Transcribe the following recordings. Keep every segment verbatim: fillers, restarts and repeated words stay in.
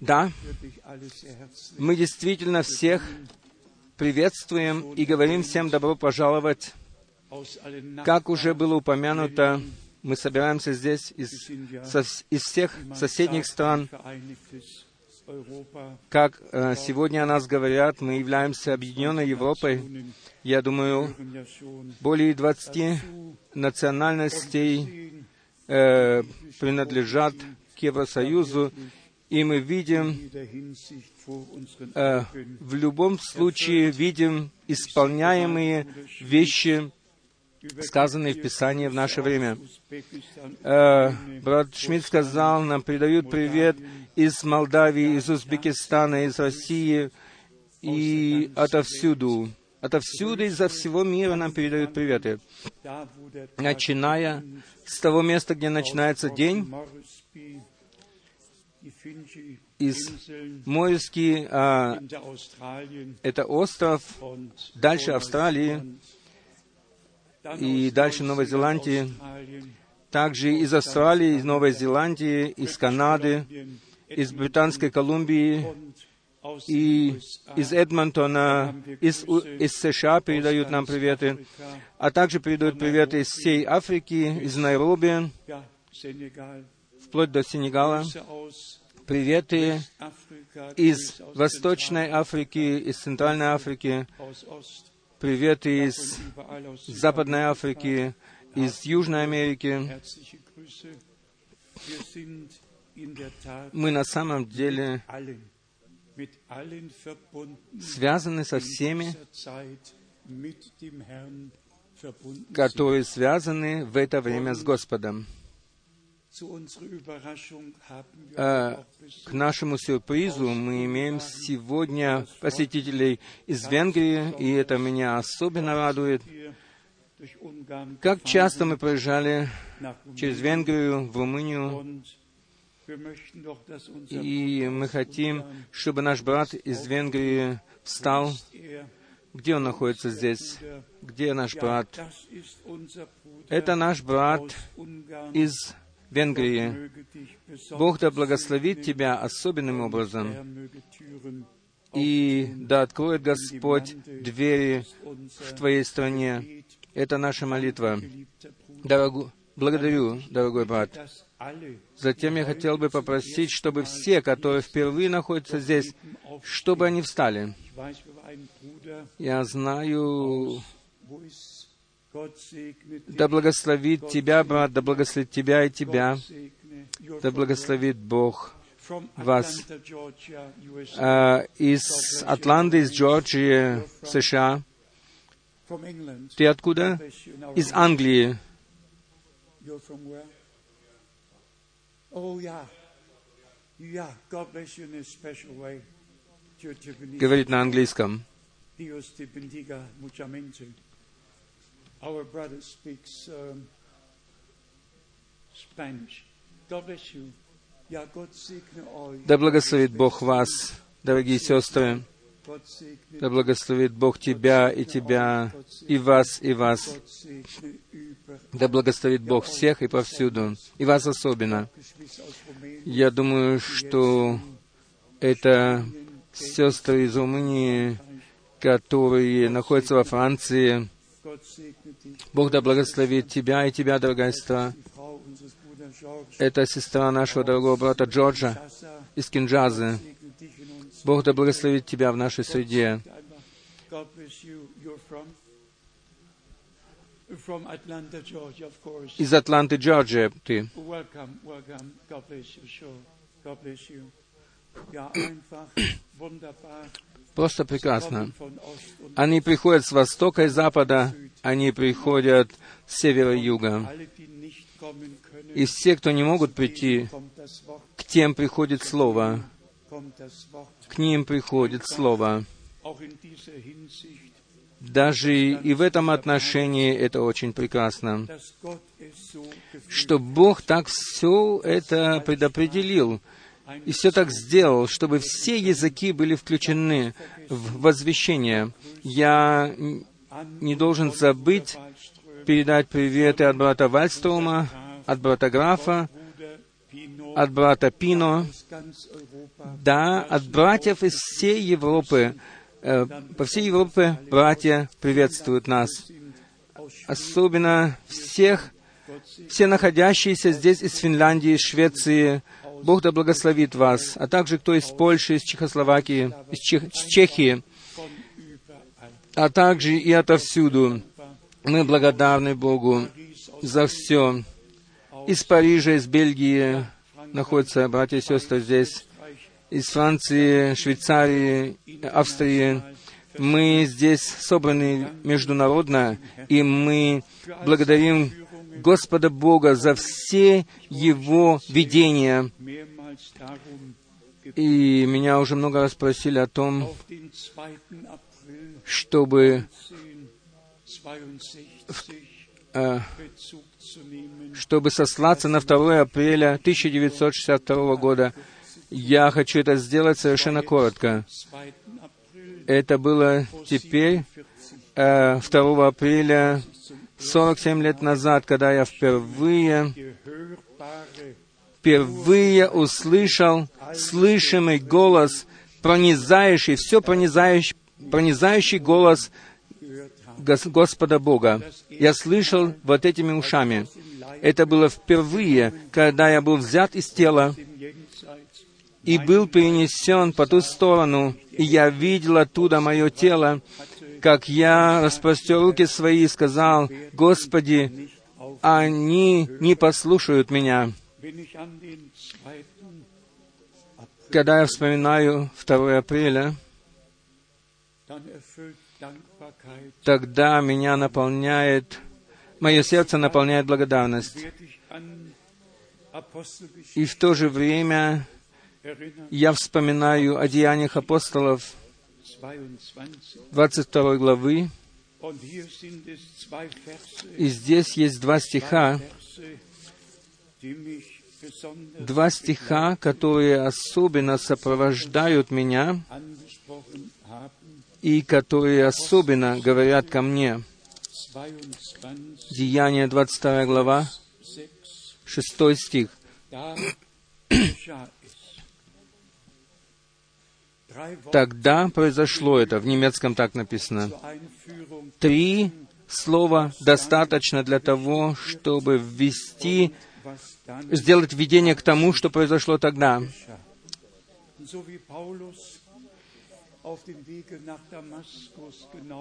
Да, мы действительно всех приветствуем и говорим всем добро пожаловать. Как уже было упомянуто, мы собираемся здесь из, из всех соседних стран. Как сегодня о нас говорят, мы являемся объединенной Европой. Я думаю, более двадцати национальностей э, принадлежат к Евросоюзу, и мы видим, э, в любом случае видим исполняемые вещи, сказанные в Писании в наше время. Э, брат Шмидт сказал, нам передают привет из Молдавии, из Узбекистана, из России и отовсюду. Отовсюду, из-за всего мира нам передают приветы. Начиная с того места, где начинается день, из Морриски, а, это остров, дальше Австралии, и дальше Новой Зеландии, также из Австралии, из Новой Зеландии, из Канады, из Британской Колумбии, и из Эдмонтона, из, из США передают нам приветы, а также передают приветы из всей Африки, из Найроби, вплоть до Сенегала, приветы из Восточной Африки, из Центральной Африки, приветы из Западной Африки, из Южной Америки. Мы на самом деле связаны со всеми, которые связаны в это время с Господом. А к нашему сюрпризу мы имеем сегодня посетителей из Венгрии, и это меня особенно радует. Как часто мы проезжали через Венгрию, в Румынию, и мы хотим, чтобы наш брат из Венгрии встал. Где он находится здесь? Где наш брат? Это наш брат из Венгрии. Бог да благословит тебя особенным образом. И да откроет Господь двери в твоей стране. Это наша молитва. Дорогу... Благодарю, дорогой брат. Затем я хотел бы попросить, чтобы все, которые впервые находятся здесь, чтобы они встали. Я знаю, да благословит тебя, брат, да благословит тебя и тебя, да благословит Бог вас. А, из Атланты, из Джорджии, США. Ты откуда? Из Англии. Говорит на английском. Да благословит Бог вас, дорогие сестры. Да благословит Бог тебя и тебя, и вас, и вас. Да благословит Бог всех и повсюду, и вас особенно. Я думаю, что это сестры из Румынии, которые находятся во Франции. Бог да благословит тебя и тебя, дорогая сестра. Это сестра нашего дорогого брата Джорджа из Кинджазы. Бог да благословит тебя в нашей среде. Из Атланты, Джорджия, ты. Просто прекрасно. Они приходят с востока и запада, они приходят с севера и юга. И все, кто не могут прийти, к тем приходит Слово. К ним приходит Слово. Даже и в этом отношении это очень прекрасно, что Бог так все это предопределил и все так сделал, чтобы все языки были включены в возвещение. Я не должен забыть передать приветы от брата Вальстрома, от брата Графа, от брата Пино, да, от братьев из всей Европы. По всей Европе братья приветствуют нас. Особенно всех, все находящиеся здесь из Финляндии, из Швеции. Бог да благословит вас. А также кто из Польши, из Чехословакии, из Чех... Чехии. А также и отовсюду. Мы благодарны Богу за все. Из Парижа, из Бельгии находятся братья и сестры здесь. Из Франции, Швейцарии, Австрии. Мы здесь собраны международно, и мы благодарим Господа Бога за все Его видения. И меня уже много раз просили о том, чтобы, чтобы сослаться на второе апреля тысяча девятьсот шестьдесят второго года. Я хочу это сделать совершенно коротко. Это было теперь, второго апреля, сорок семь лет назад, когда я впервые, впервые услышал слышимый голос, пронизающий, все пронизающий, пронизающий голос Господа Бога. Я слышал вот этими ушами. Это было впервые, когда я был взят из тела и был перенесен по ту сторону, и я видел оттуда мое тело, как я распростер руки свои и сказал: «Господи, они не послушают меня». Когда я вспоминаю второе апреля, тогда меня наполняет, мое сердце наполняет благодарность. И в то же время я вспоминаю о Деяниях апостолов двадцать второй главы, и здесь есть два стиха, два стиха, которые особенно сопровождают меня и которые особенно говорят ко мне. Деяния двадцать вторая глава, шестой стих. Тогда произошло это, в немецком так написано. Три слова достаточно для того, чтобы ввести, сделать введение к тому, что произошло тогда.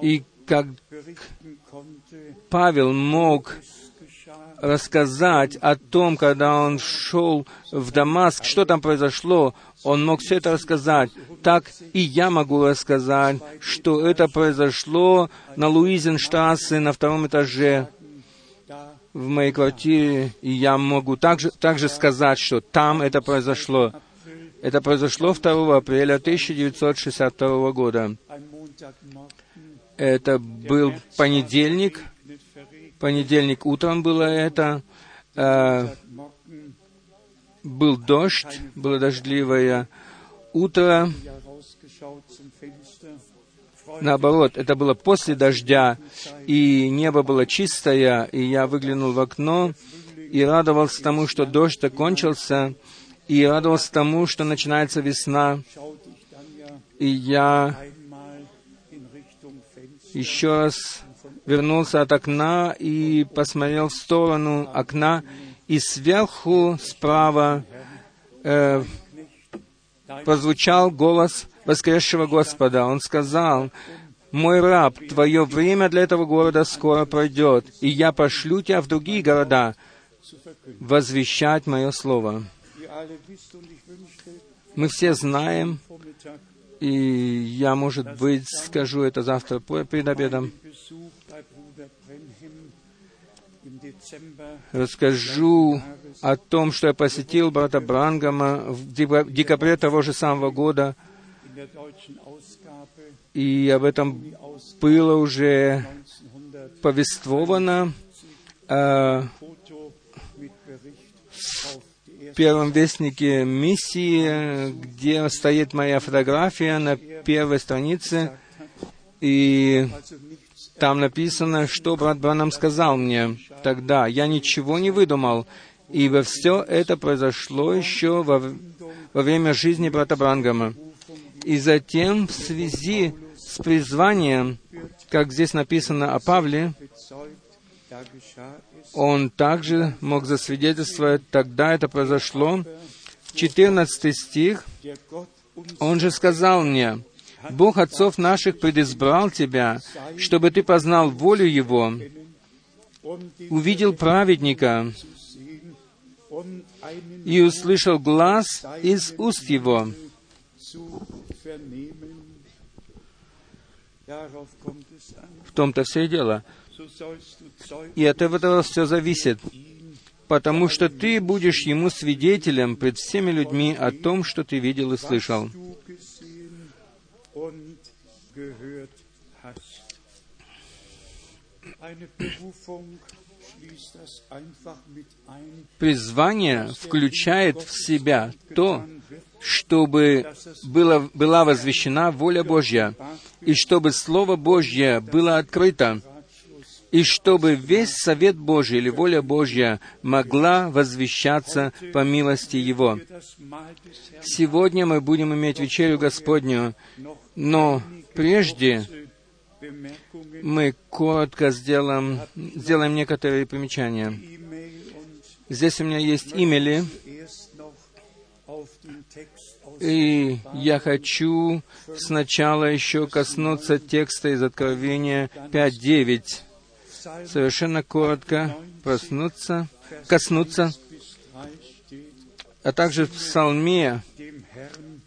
И как Павел мог рассказать о том, когда он шел в Дамаск, что там произошло, он мог все это рассказать. Так и я могу рассказать, что это произошло на Луизенштрассе, на втором этаже в моей квартире, и я могу также, также сказать, что там это произошло. Это произошло второго апреля тысяча девятьсот шестьдесят второго года. Это был понедельник. Понедельник утром было это. Э, был дождь, было дождливое утро. Наоборот, это было после дождя, и небо было чистое, и я выглянул в окно и радовался тому, что дождь закончился, и радовался тому, что начинается весна. И я еще раз вернулся от окна и посмотрел в сторону окна, и сверху, справа, э, прозвучал голос воскресшего Господа. Он сказал: «Мой раб, твое время для этого города скоро пройдет, и я пошлю тебя в другие города возвещать мое слово». Мы все знаем, и я, может быть, скажу это завтра перед обедом. Расскажу о том, что я посетил брата Брангама в декабре того же самого года, и об этом было уже повествовано э, в первом вестнике миссии, где стоит моя фотография на первой странице, и там написано, что брат Бранам сказал мне тогда. Я ничего не выдумал. Ибо все это произошло еще во, во время жизни брата Брангама. И затем в связи с призванием, как здесь написано о Павле, он также мог засвидетельствовать, тогда это произошло. четырнадцатый стих. Он же сказал мне: «Бог отцов наших предизбрал тебя, чтобы ты познал волю Его, увидел праведника и услышал глаз из уст Его». В том-то все и дело. И от этого все зависит, потому что ты будешь Ему свидетелем пред всеми людьми о том, что ты видел и слышал. Призвание включает в себя то, чтобы было, была возвещена воля Божья, и чтобы Слово Божье было открыто, и чтобы весь совет Божий или воля Божья могла возвещаться по милости Его. Сегодня мы будем иметь вечерю Господню, но прежде мы коротко сделаем, сделаем некоторые примечания. Здесь у меня есть имели, и я хочу сначала еще коснуться текста из Откровения пять девять. Совершенно коротко проснуться, коснуться. А также в Псалме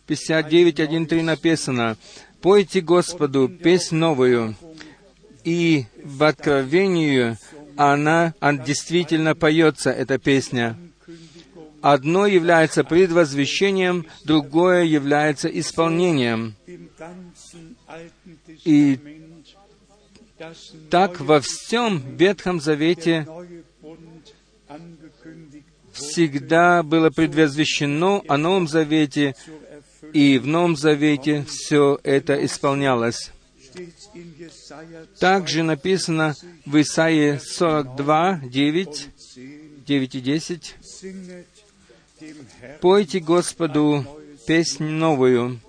пятьдесят девять один три написано: «Пойте Господу песнь новую». И в Откровении она, она действительно поется, эта песня. Одно является предвозвещением, другое является исполнением. И так во всем Ветхом Завете всегда было предвозвещено о Новом Завете, и в Новом Завете все это исполнялось. Также написано в Исаии сорок два, девять, девять и десять: «Пойте Господу песнь новую».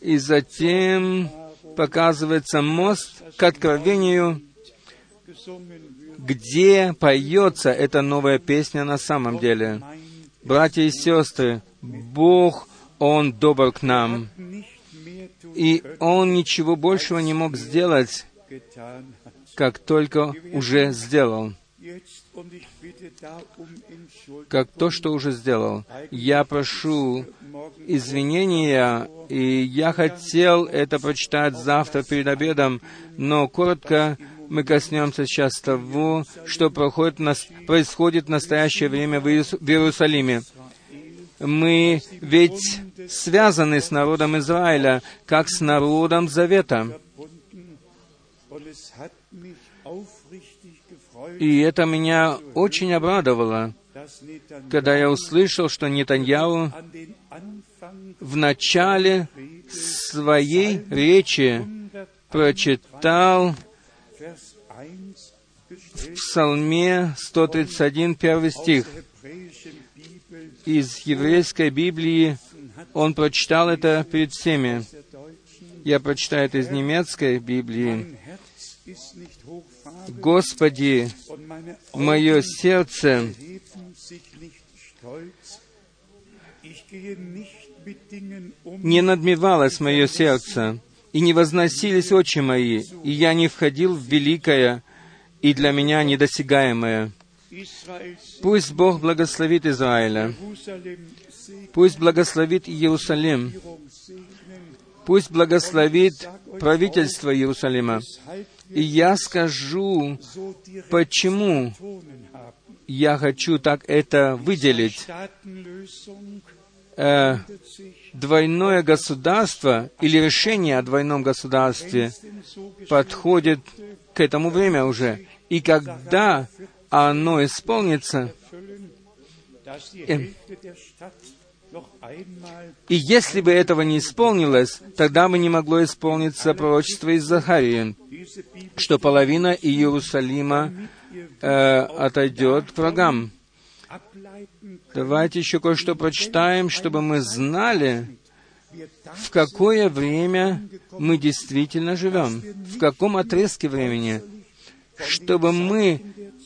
И затем показывается мост к Откровению, где поется эта новая песня на самом деле. Братья и сестры, Бог, Он добр к нам. И Он ничего большего не мог сделать, как только уже сделал. Как то, что уже сделал. Я прошу извинения, и я хотел это прочитать завтра перед обедом, но коротко мы коснемся сейчас того, что происходит в настоящее время в Иерусалиме. Мы ведь связаны с народом Израиля, как с народом Завета. И это меня очень обрадовало, когда я услышал, что Нетаньяху в начале своей речи прочитал в Псалме сто тридцать один, первый стих. Из еврейской Библии он прочитал это перед всеми. Я прочитаю это из немецкой Библии. «Господи, мое сердце не надмевалось мое сердце, и не возносились очи мои, и я не входил в великое и для меня недосягаемое». Пусть Бог благословит Израиля, пусть благословит Иерусалим, пусть благословит правительство Иерусалима. И я скажу, почему я хочу так это выделить. Э, двойное государство или решение о двойном государстве подходит к этому время уже. И когда оно исполнится, э, и если бы этого не исполнилось, тогда бы не могло исполниться пророчество из Захарии, что половина Иерусалима э, отойдет к врагам. Давайте еще кое-что прочитаем, чтобы мы знали, в какое время мы действительно живем, в каком отрезке времени, чтобы мы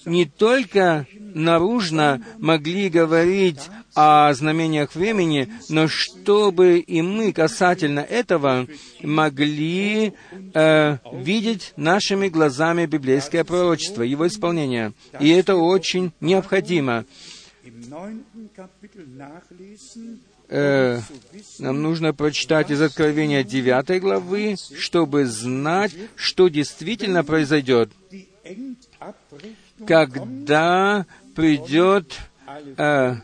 не только наружно могли говорить о знамениях времени, но чтобы и мы касательно этого могли э, видеть нашими глазами библейское пророчество, его исполнение. И это очень необходимо. Э, нам нужно прочитать из Откровения девятой главы, чтобы знать, что действительно произойдет, когда придет э,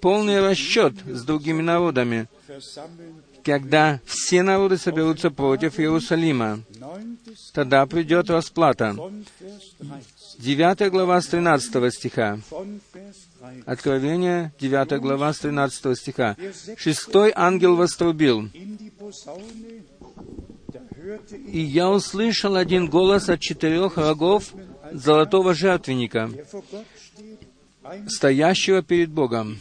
полный расчет с другими народами, когда все народы соберутся против Иерусалима. Тогда придет расплата. девятая глава с тринадцатого стиха. Откровение, девятая глава с тринадцатого стиха. «Шестой ангел вострубил, и я услышал один голос от четырех рогов золотого жертвенника, стоящего перед Богом,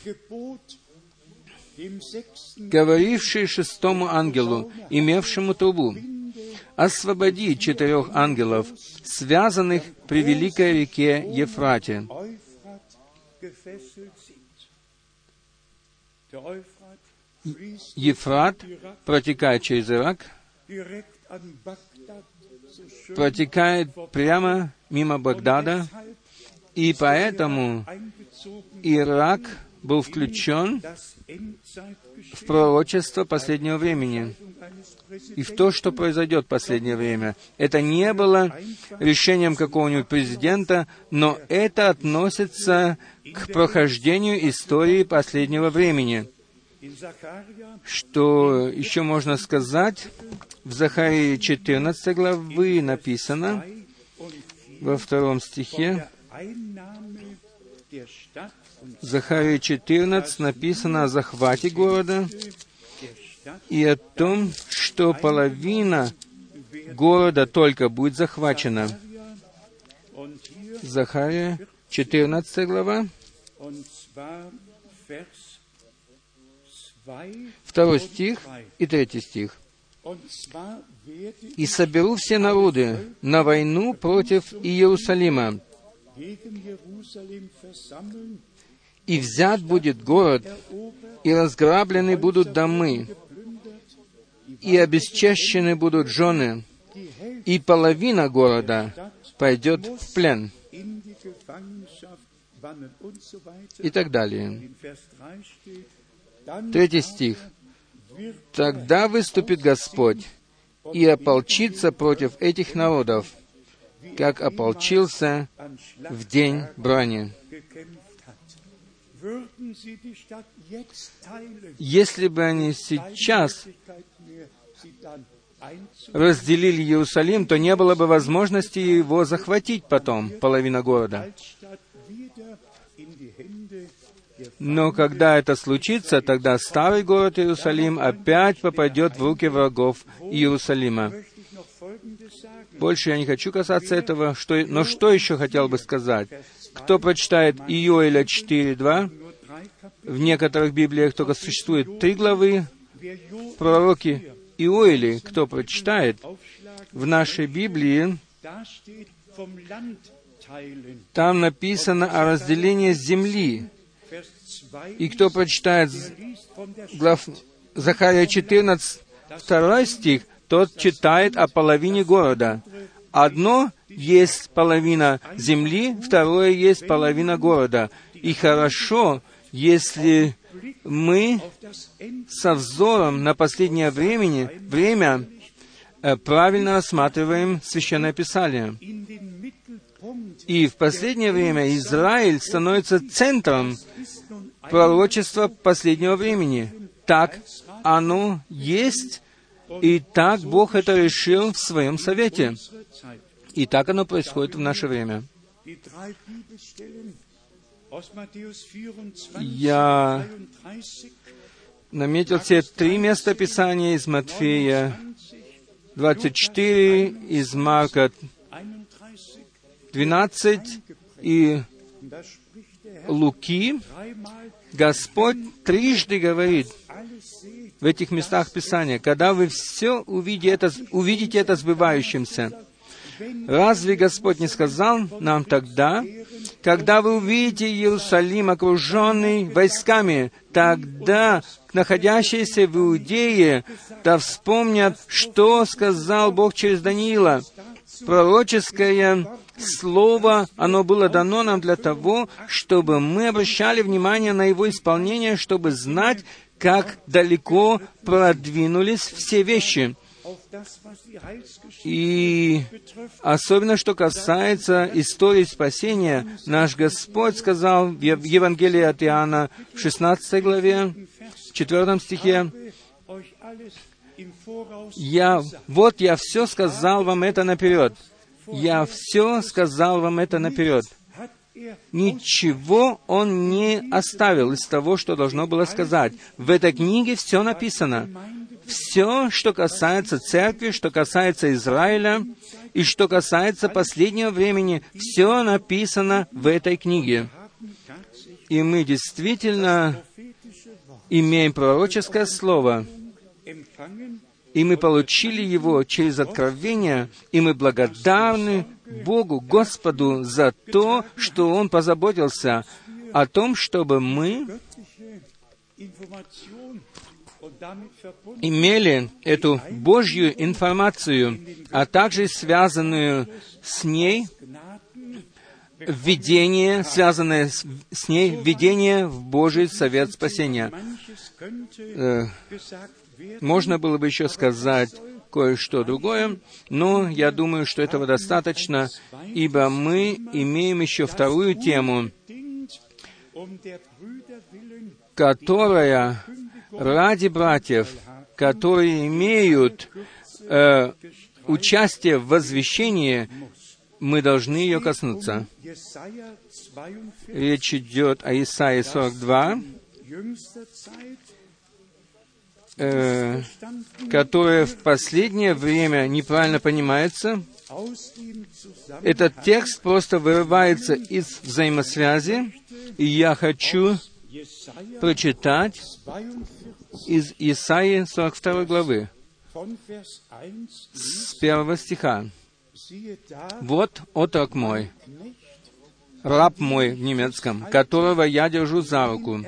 говоривший шестому ангелу, имевшему трубу: освободи четырех ангелов, связанных при великой реке Ефрате». Ефрат протекает через Ирак, протекает прямо мимо Багдада, и поэтому Ирак был включен в пророчество последнего времени и в то, что произойдет в последнее время. Это не было решением какого-нибудь президента, но это относится к прохождению истории последнего времени. Что еще можно сказать? В Захарии четырнадцатой главы написано во втором стихе, Захарии четырнадцать написано о захвате города и о том, что половина города только будет захвачена. Захария четырнадцатая глава, второй стих и третий стих. «И соберу все народы на войну против Иерусалима, и взят будет город, и разграблены будут домы, и обесчещены будут жены, и половина города пойдет в плен». И так далее. Третий стих. «Тогда выступит Господь и ополчится против этих народов, как ополчился в день брани». Если бы они сейчас разделили Иерусалим, то не было бы возможности его захватить потом, половина города. Но когда это случится, тогда старый город Иерусалим опять попадет в руки врагов Иерусалима. Больше я не хочу касаться этого, что... но что еще хотел бы сказать? Кто прочитает Иоэля четыре два, в некоторых Библиях только существует три главы, пророки Иоэли, кто прочитает, в нашей Библии там написано о разделении земли. И кто прочитает глав... Захария четырнадцать, второй стих, тот читает о половине города. Одно есть половина земли, второе есть половина города. И хорошо, если мы со взором на последнее время, время правильно рассматриваем Священное Писание. И в последнее время Израиль становится центром пророчества последнего времени. Так оно есть. И так Бог это решил в Своем совете. И так оно происходит в наше время. Я наметил все три места Писания из Матфея двадцать четыре, из Марка двенадцать и Луки, Господь трижды говорит в этих местах Писания: когда вы все увидите это, увидите это сбывающимся. Разве Господь не сказал нам тогда, когда вы увидите Иерусалим, окруженный войсками, тогда находящиеся в Иудее, да вспомнят, что сказал Бог через Даниила. Пророческое слово, оно было дано нам для того, чтобы мы обращали внимание на его исполнение, чтобы знать, как далеко продвинулись все вещи. И особенно, что касается истории спасения, наш Господь сказал в Евангелии от Иоанна в шестнадцатой главе, в четвертом стихе: «Я, вот я все сказал вам это наперед. Я все сказал вам это наперед». Ничего Он не оставил из того, что должно было сказать. В этой книге все написано. Все, что касается церкви, что касается Израиля и что касается последнего времени, все написано в этой книге. И мы действительно имеем пророческое слово. И мы получили его через откровение, и мы благодарны Богу, Господу, за то, что Он позаботился о том, чтобы мы имели эту Божью информацию, а также связанную с ней видение, связанное с ней видение в Божий совет спасения. Можно было бы еще сказать кое-что другое, но я думаю, что этого достаточно, ибо мы имеем еще вторую тему, которая ради братьев, которые имеют э, участие в возвещении, мы должны ее коснуться. Речь идет о Исаии сорок два, Э, которое в последнее время неправильно понимается. Этот текст просто вырывается из взаимосвязи, и я хочу прочитать из Исаии сорок второй главы, с первого стиха. «Вот отрок мой, раб мой в немецком, которого я держу за руку,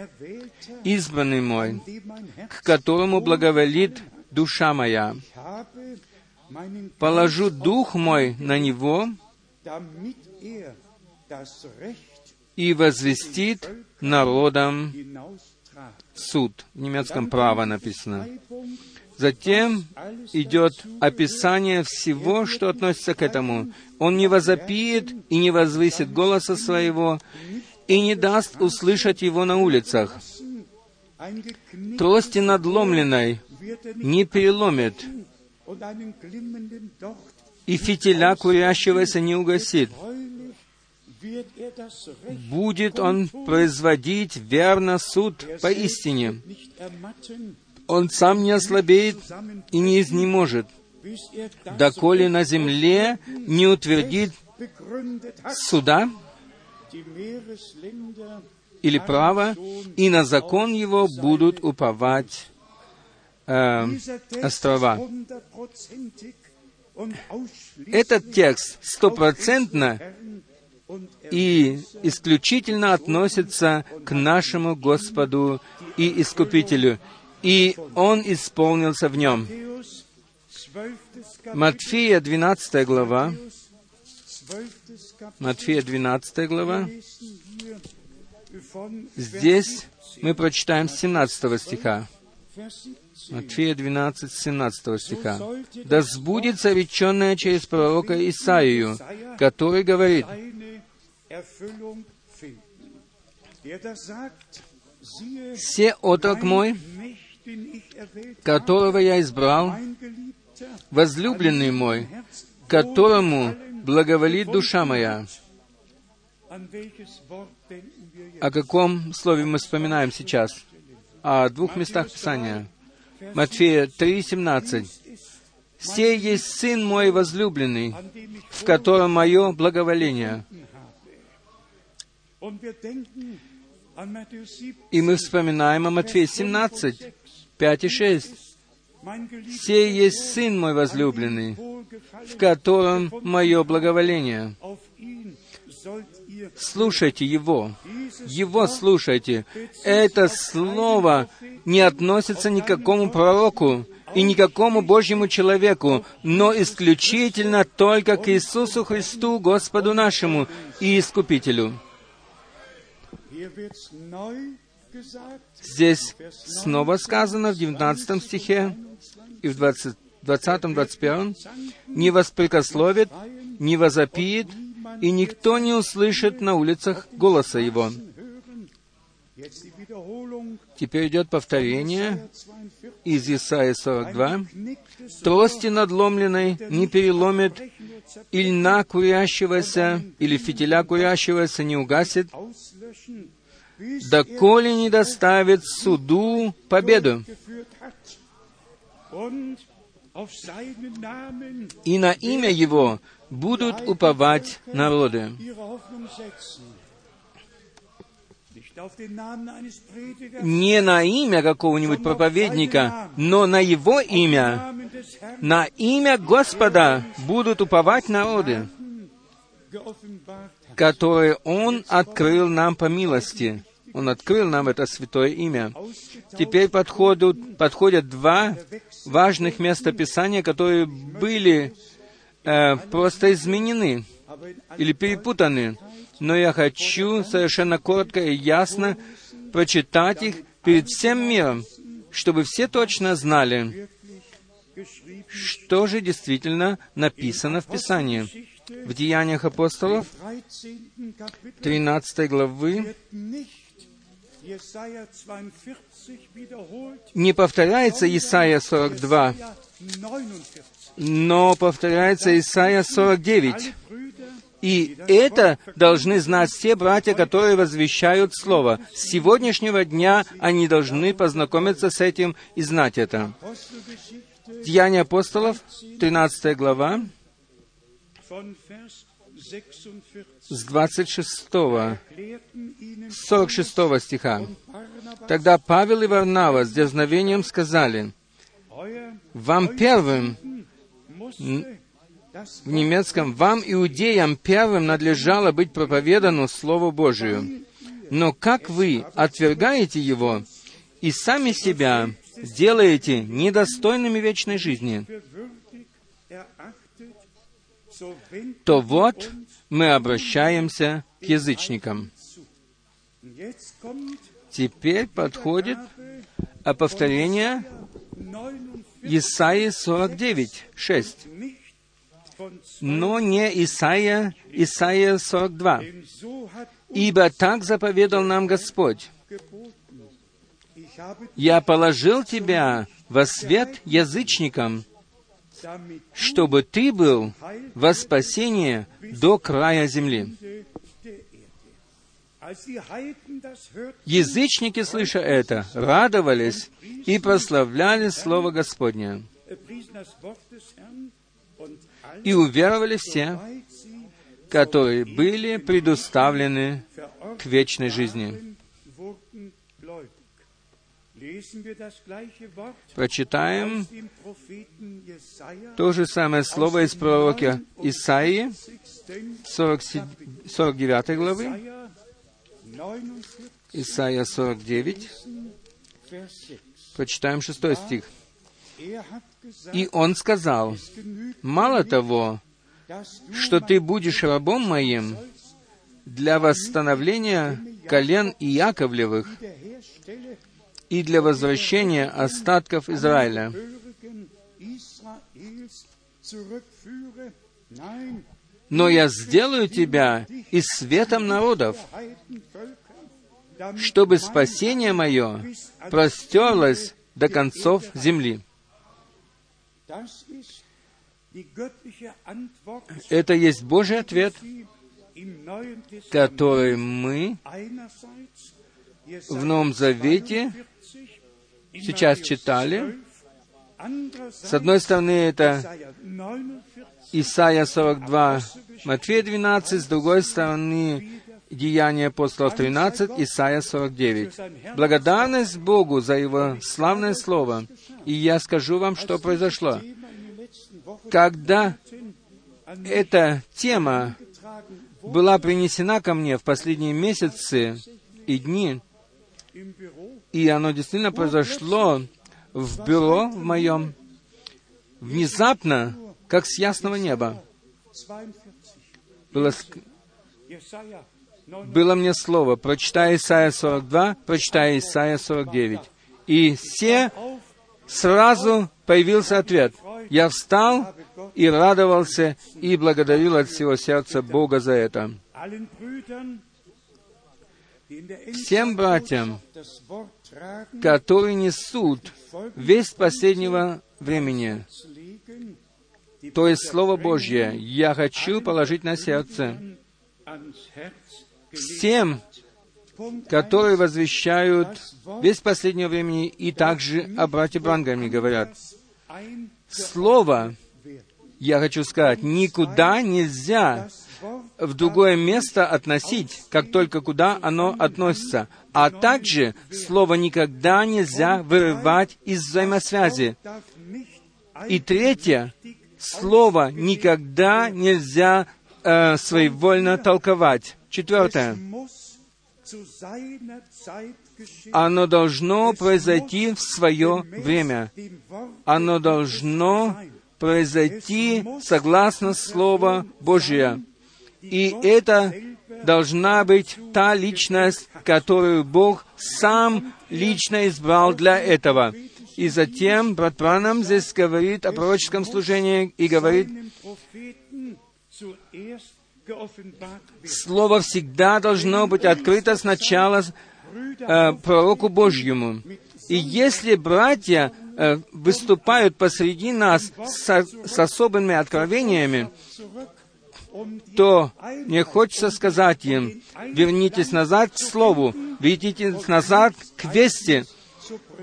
избранный мой, к которому благоволит душа моя. Положу дух мой на него и возвестит народам суд». В немецком «право» написано. Затем идет описание всего, что относится к этому. «Он не возопиет и не возвысит голоса своего, и не даст услышать его на улицах. Трости надломленной не переломит, и фитиля курящегося не угасит. Будет он производить верно суд поистине. Он сам не ослабеет и не изнеможет, доколе на земле не утвердит суда или право, и на закон его будут уповать э, острова». Этот текст стопроцентно и исключительно относится к нашему Господу и Искупителю. И Он исполнился в нем. Матфея двенадцатая глава. Матфея двенадцатая глава. Здесь мы прочитаем с семнадцатого стиха. Матфея двенадцать, семнадцатого стиха. «Да сбудется реченное через пророка Исаию, который говорит: „Се отрок мой, которого я избрал, возлюбленный мой, которому благоволит душа моя“». О каком слове мы вспоминаем сейчас? О двух местах Писания. Матфея три, семнадцать. Сей есть Сын мой возлюбленный, в котором мое благоволение». И мы вспоминаем о Матфея семнадцать, пять и шесть. «Сей есть Сын мой возлюбленный, в котором мое благоволение. Слушайте Его». Его слушайте. Это слово не относится ни к какому пророку и никакому Божьему человеку, но исключительно только к Иисусу Христу, Господу нашему и Искупителю. Здесь снова сказано в девятнадцатом стихе и в двадцатом, двадцать первом: «Не воспрекословит, не возопиет, и никто не услышит на улицах голоса его». Теперь идет повторение из Исаии сорок два. «Трости надломленной не переломит, и льна курящегося, или фитиля курящегося не угасит, доколе не доставит суду победу». «И на имя Его будут уповать народы». Не на имя какого-нибудь проповедника, но на Его имя, на имя Господа будут уповать народы, которые Он открыл нам по милости. Он открыл нам это святое имя. Теперь подходят, подходят два важных места Писания, которые были э, просто изменены или перепутаны. Но я хочу совершенно коротко и ясно прочитать их перед всем миром, чтобы все точно знали, что же действительно написано в Писании. В Деяниях апостолов, тринадцатой главы, не повторяется Исайя сорок два, но повторяется Исайя сорок девять. И это должны знать все братья, которые возвещают Слово. С сегодняшнего дня они должны познакомиться с этим и знать это. Деяния апостолов, тринадцатая глава, с двадцать шестого, сорок шестого стиха. «Тогда Павел и Варнава с дерзновением сказали: вам первым, в немецком, вам, иудеям, первым надлежало быть проповедано Слову Божию. Но как вы отвергаете его и сами себя делаете недостойными вечной жизни, то вот мы обращаемся к язычникам». Теперь подходит повторение Исаии сорок девять, шесть. «Но не Исаия, Исаия сорок два. Ибо так заповедал нам Господь: я положил тебя во свет язычникам, чтобы ты был во спасение до края земли». Язычники, слыша это, радовались и прославляли Слово Господне. И уверовали все, которые были предуставлены к вечной жизни. Прочитаем то же самое слово из пророка Исаии, сорок девятой главы, Исаия сорок девять, прочитаем шестой стих. «И он сказал: мало того, что ты будешь рабом моим для восстановления колен Иаковлевых и для возвращения остатков Израиля». «Но я сделаю тебя и светом народов, чтобы спасение мое простерлось до концов земли». Это есть Божий ответ, который мы в Новом Завете сейчас читали С одной стороны, это Исайя сорок два, Матфея двенадцать, с другой стороны, Деяния апостолов тринадцать, Исайя сорок девять. Благодарность Богу за Его славное Слово. И я скажу вам, что произошло. Когда эта тема была принесена ко мне в последние месяцы и дни, и оно действительно произошло в бюро в моем, внезапно, как с ясного неба, было, было мне слово: «Прочитай Исайя сорок два, прочитай Исайя сорок девять». И все сразу появился ответ. Я встал и радовался, и благодарил от всего сердца Бога за это. Всем братьям, которые несут весть последнего времени, то есть Слово Божье, я хочу положить на сердце. Всем, которые возвещают весть последнего времени, и также о брате Бранхаме говорят. Слово, я хочу сказать, никуда нельзя в другое место относить, как только куда оно относится. А также слово никогда нельзя вырывать из взаимосвязи. И третье, слово никогда нельзя э, своевольно толковать. Четвертое, оно должно произойти в свое время. Оно должно произойти согласно Слову Божьему. И это должна быть та личность, которую Бог сам лично избрал для этого. И затем брат Бранхам здесь говорит о пророческом служении и говорит: «Слово всегда должно быть открыто сначала э, пророку Божьему». И если братья э, выступают посреди нас со, с особыми откровениями, то мне хочется сказать им: вернитесь назад к Слову, вернитесь назад к вести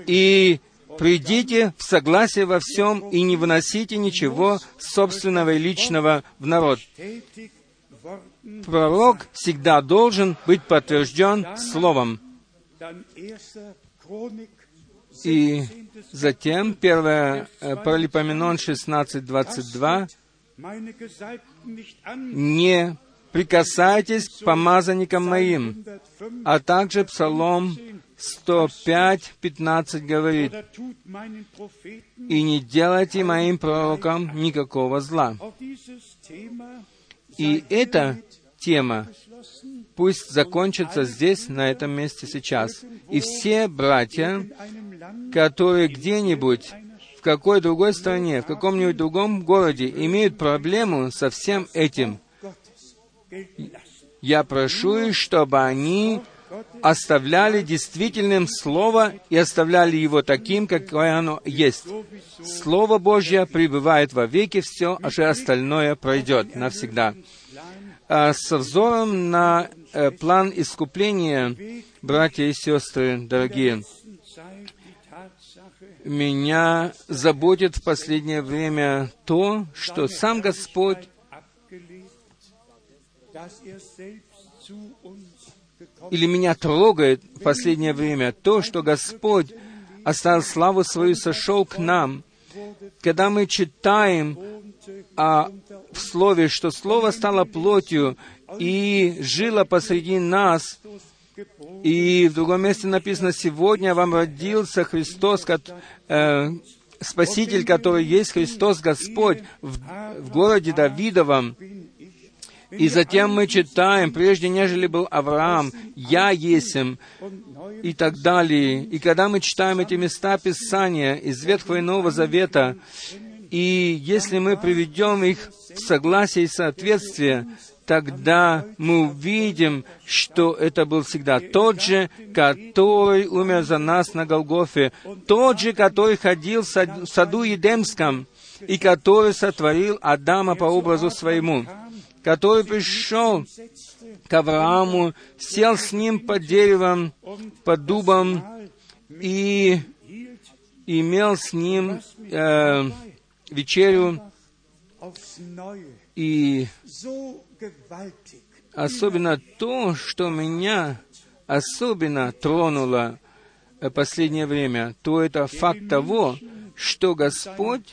и придите в согласие во всем и не выносите ничего собственного и личного в народ. Пророк всегда должен быть подтвержден Словом. И затем первое Паралипоменон шестнадцать двадцать два: «Не прикасайтесь к помазанникам моим», а также Псалом сто пять пятнадцать говорит: «И не делайте моим пророкам никакого зла». И эта тема пусть закончится здесь, на этом месте сейчас. И все братья, которые где-нибудь в какой другой стране, в каком-нибудь другом городе имеют проблему со всем этим, я прошу их, чтобы они оставляли действительным Слово и оставляли его таким, какое оно есть. Слово Божье пребывает вовеки, все, а же остальное пройдет навсегда. Со взором на план искупления, братья и сестры, дорогие, меня заботит в последнее время то, что сам Господь или меня трогает в последнее время то, что Господь оставил славу свою, сошел к нам. Когда мы читаем о, в Слове, что Слово стало плотью и жило посреди нас, и в другом месте написано: «Сегодня вам родился Христос, э, Спаситель, который есть Христос Господь в, в городе Давидовом». И затем мы читаем: «Прежде нежели был Авраам, я есмь», и так далее. И когда мы читаем эти места Писания из Ветхого и Нового Завета, и если мы приведем их в согласие и соответствие, тогда мы увидим, что это был всегда тот же, который умер за нас на Голгофе, тот же, который ходил в саду Едемском, и который сотворил Адама по образу своему, который пришел к Аврааму, сел с ним под деревом, под дубом и и имел с ним э, вечерю, и особенно то, что меня особенно тронуло в последнее время, то это факт того, что Господь,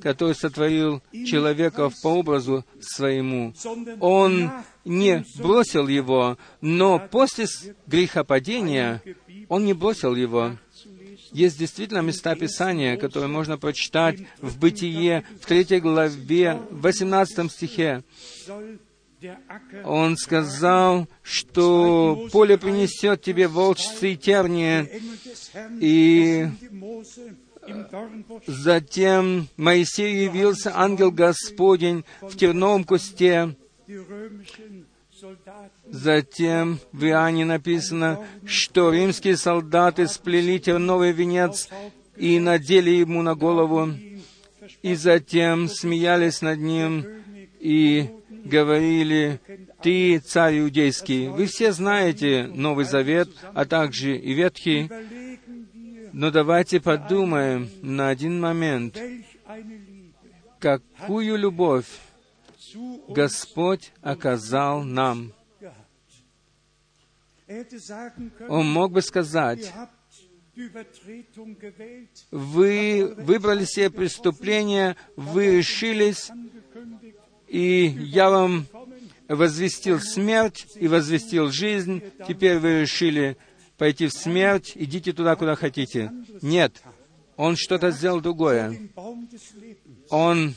который сотворил человека по образу своему, Он не бросил его, но после грехопадения Он не бросил его. Есть действительно места Писания, которые можно прочитать в Бытие, в третьей главе, в восемнадцатом стихе. Он сказал, что поле принесет тебе волчцы и тернии, и затем Моисею явился ангел Господень в терновом кусте. Затем в Иоанне написано, что римские солдаты сплели терновый венец и надели ему на голову, и затем смеялись над ним и говорили: «Ты царь иудейский». Вы все знаете Новый Завет, а также и Ветхий. Но давайте подумаем на один момент, какую любовь Господь оказал нам. Он мог бы сказать: «Вы выбрали себе преступление, вы решились, и я вам возвестил смерть и возвестил жизнь, теперь вы решили пойти в смерть, идите туда, куда хотите». Нет, он что-то сделал другое. Он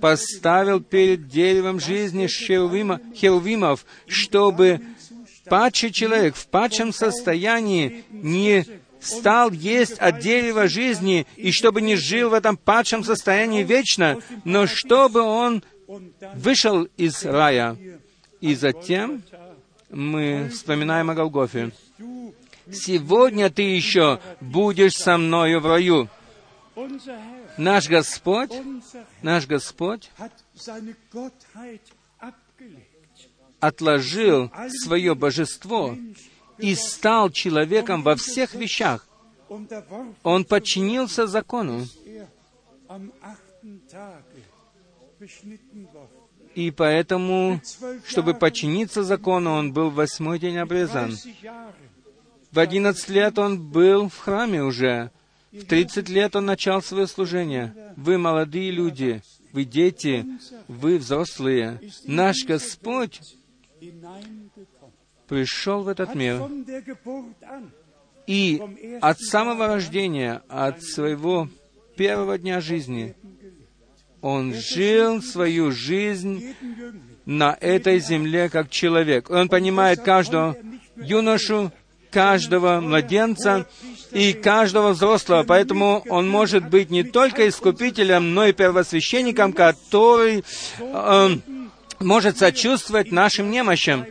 поставил перед деревом жизни херувима, херувимов, чтобы падший человек в падшем состоянии не стал есть от дерева жизни, и чтобы не жил в этом падшем состоянии вечно, но чтобы он вышел из рая. И затем мы вспоминаем о Голгофе. «Сегодня ты еще будешь со мною в раю». Наш Господь, наш Господь отложил свое божество и стал человеком во всех вещах. Он подчинился закону. И поэтому, чтобы подчиниться закону, он был в восьмой день обрезан. В одиннадцать лет он был в храме уже. В тридцать лет он начал свое служение. Вы молодые люди, вы дети, вы взрослые. Наш Господь пришел в этот мир. И от самого рождения, от своего первого дня жизни, Он жил свою жизнь на этой земле как человек. Он понимает каждого юношу, каждого младенца и каждого взрослого. Поэтому он может быть не только искупителем, но и первосвященником, который э, может сочувствовать нашим немощам.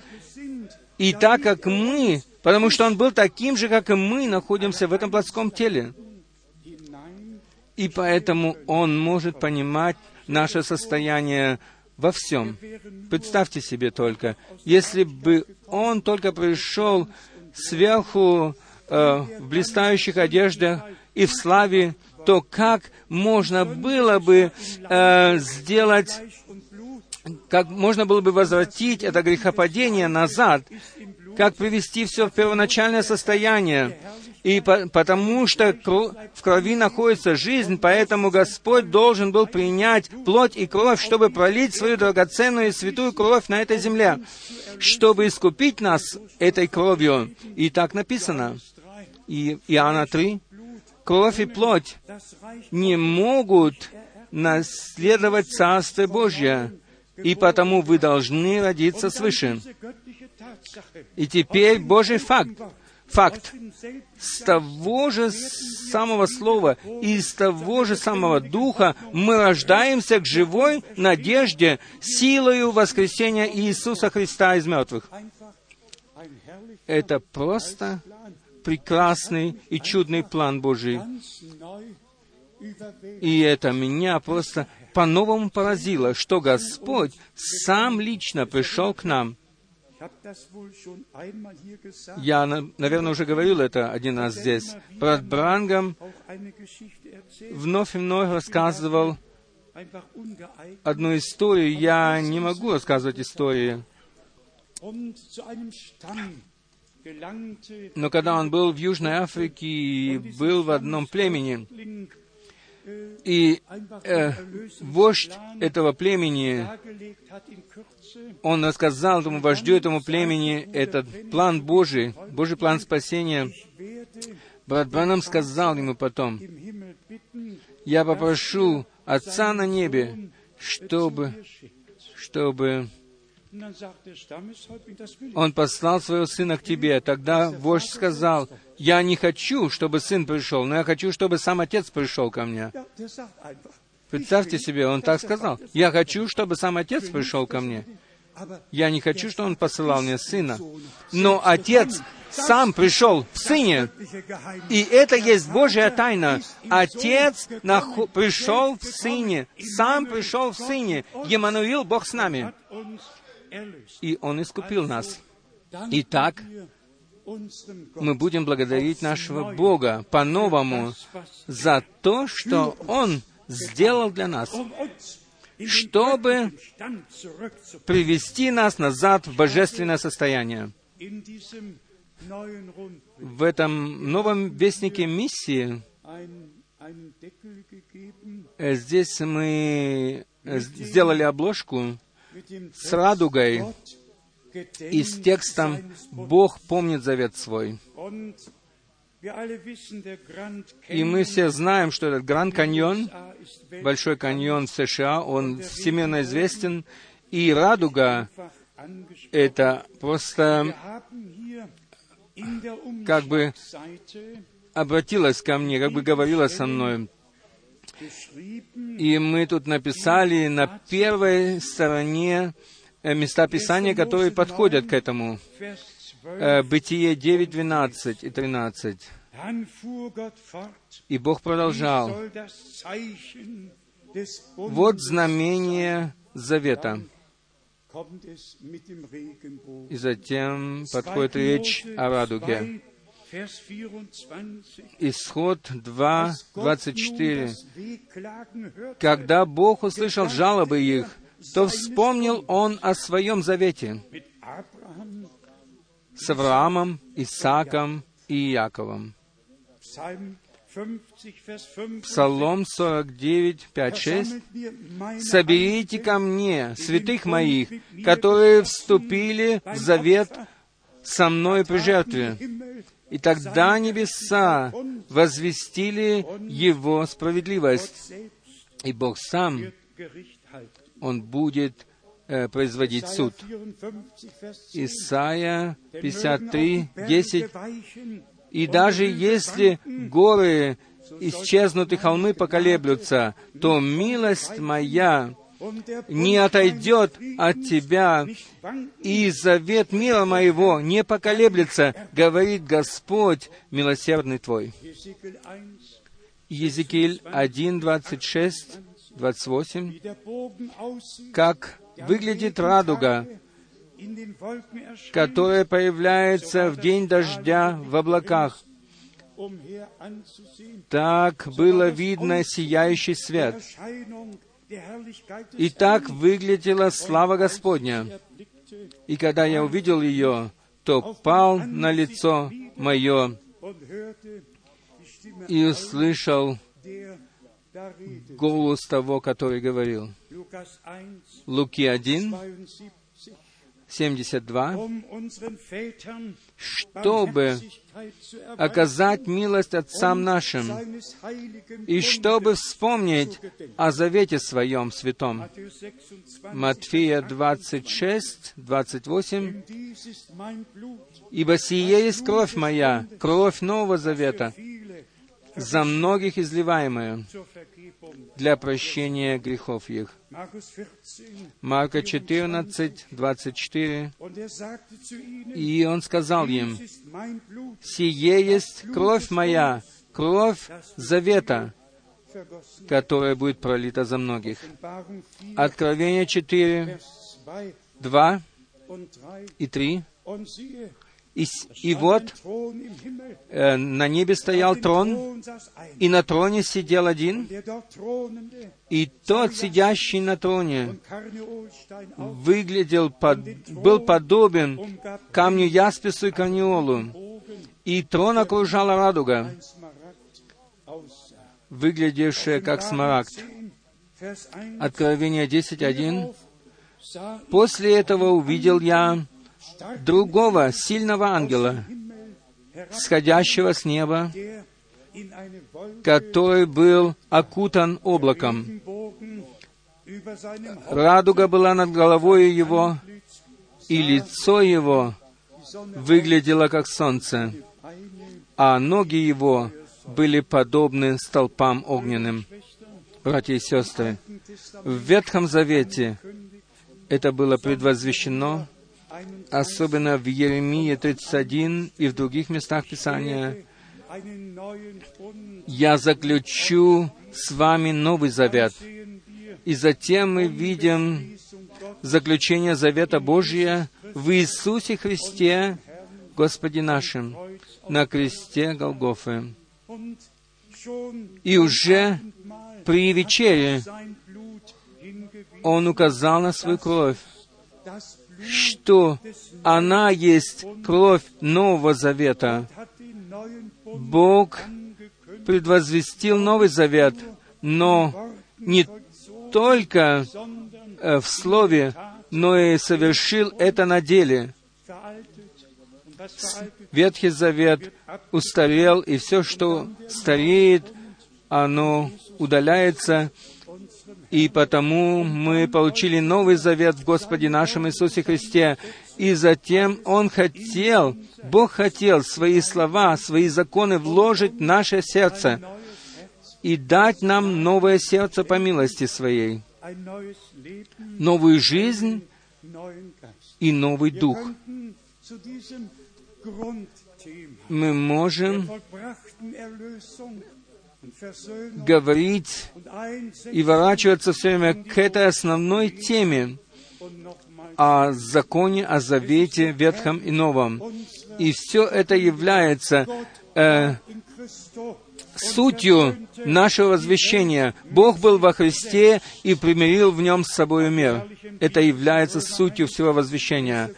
И так как мы, потому что он был таким же, как и мы, находимся в этом плотском теле. И поэтому он может понимать наше состояние во всем. Представьте себе только, если бы он только пришел сверху э, в блистающих одеждах и в славе, то как можно было бы э, сделать, как можно было бы возвратить это грехопадение назад, как привести все в первоначальное состояние. И по, потому что кров, в крови находится жизнь, поэтому Господь должен был принять плоть и кровь, чтобы пролить свою драгоценную и святую кровь на этой земле, чтобы искупить нас этой кровью. И так написано. И Иоанна три. Кровь и плоть не могут наследовать Царство Божье, и потому вы должны родиться свыше. И теперь Божий факт, факт с того же самого слова и с того же самого духа мы рождаемся к живой надежде силою воскресения Иисуса Христа из мертвых. Это просто прекрасный и чудный план Божий. И это меня просто по-новому поразило, что Господь сам лично пришел к нам. Я, наверное, уже говорил это один раз здесь. Брат Брангам вновь и вновь рассказывал одну историю. Я не могу рассказывать истории. Но когда он был в Южной Африке и был в одном племени, и э, вождь этого племени, он рассказал этому вождю, этому племени, этот план Божий, Божий план спасения. Брат Бранам сказал ему потом: «Я попрошу Отца на небе, чтобы, чтобы Он послал своего сына к тебе». Тогда вождь сказал: «Я не хочу, чтобы сын пришел, но я хочу, чтобы сам отец пришел ко мне». Представьте себе, он так сказал: «Я хочу, чтобы сам отец пришел ко мне. Я не хочу, чтобы он посылал мне сына». Но отец сам пришел в сыне. И это есть Божья тайна. Отец наху... пришел в сыне. Сам пришел в сыне. Еммануил, Бог с нами. И Он искупил нас. Итак, мы будем благодарить нашего Бога по-новому за то, что Он сделал для нас, чтобы привести нас назад в божественное состояние. В этом новом вестнике миссии здесь мы сделали обложку с радугой и с текстом «Бог помнит завет свой». И мы все знаем, что этот Гранд Каньон, Большой каньон в США, он всемирно известен, и радуга — это просто как бы обратилась ко мне, как бы говорила со мной. И мы тут написали на первой стороне места Писания, которые подходят к этому. Бытие девять, двенадцать и тринадцать. И Бог продолжал: «Вот знамение завета». И затем подходит речь о радуге. Исход два, двадцать четыре. «Когда Бог услышал жалобы их, то вспомнил Он о Своем завете с Авраамом, Исааком и Иаковом». Псалом сорок девять, пять, шесть. «Соберите ко мне святых моих, которые вступили в завет со мной при жертве, и тогда небеса возвестили Его справедливость, и Бог сам, Он будет э, производить суд». Исайя пятьдесят три, десять. «И даже если горы исчезнут и холмы поколеблются, то милость моя не отойдет от тебя, и завет мира моего не поколеблется, говорит Господь, милосердный твой». Иезекииль один, двадцать шесть, двадцать восемь. «Как выглядит радуга, которая появляется в день дождя в облаках. Так было видно сияющий свет. И так выглядела слава Господня. И когда я увидел ее, то пал на лицо мое и услышал голос того, который говорил». Луки один, семьдесят два. «Чтобы оказать милость отцам нашим, и чтобы вспомнить о завете своем святом». Матфея двадцать шесть, двадцать восемь. «Ибо сие есть кровь моя, кровь Нового Завета, за многих изливаемая для прощения грехов их». Марка четырнадцать, двадцать четыре. «И он сказал им: сие есть кровь моя, кровь завета, которая будет пролита за многих». Откровение четыре, два. и три. И, и вот э, на небе стоял трон, и на троне сидел один, и тот, сидящий на троне, выглядел, под, был подобен камню яспису и карниолу, и трон окружала радуга, выглядевшая как смарагд. Откровение десять один. «После этого увидел я другого сильного ангела, сходящего с неба, который был окутан облаком. Радуга была над головой его, и лицо его выглядело как солнце, а ноги его были подобны столпам огненным». Братья и сестры, в Ветхом Завете это было предвозвещено, особенно в Иеремии тридцать один и в других местах Писания. «Я заключу с вами новый завет». И затем мы видим заключение завета Божия в Иисусе Христе, Господе нашим, на кресте Голгофы. И уже при вечере Он указал на свою кровь, что она есть кровь Нового Завета. Бог предвозвестил Новый Завет, но не только в Слове, но и совершил это на деле. Ветхий Завет устарел, и все, что стареет, оно удаляется. И потому мы получили Новый Завет в Господе нашем Иисусе Христе. И затем Он хотел, Бог хотел свои слова, свои законы вложить в наше сердце и дать нам новое сердце по милости Своей, новую жизнь и новый дух. Мы можем говорить и ворачиваться все время к этой основной теме о законе, о завете Ветхом и Новом. И все это является э, сутью нашего возвещения. Бог был во Христе и примирил в Нем с собою мир. Это является сутью всего возвещения.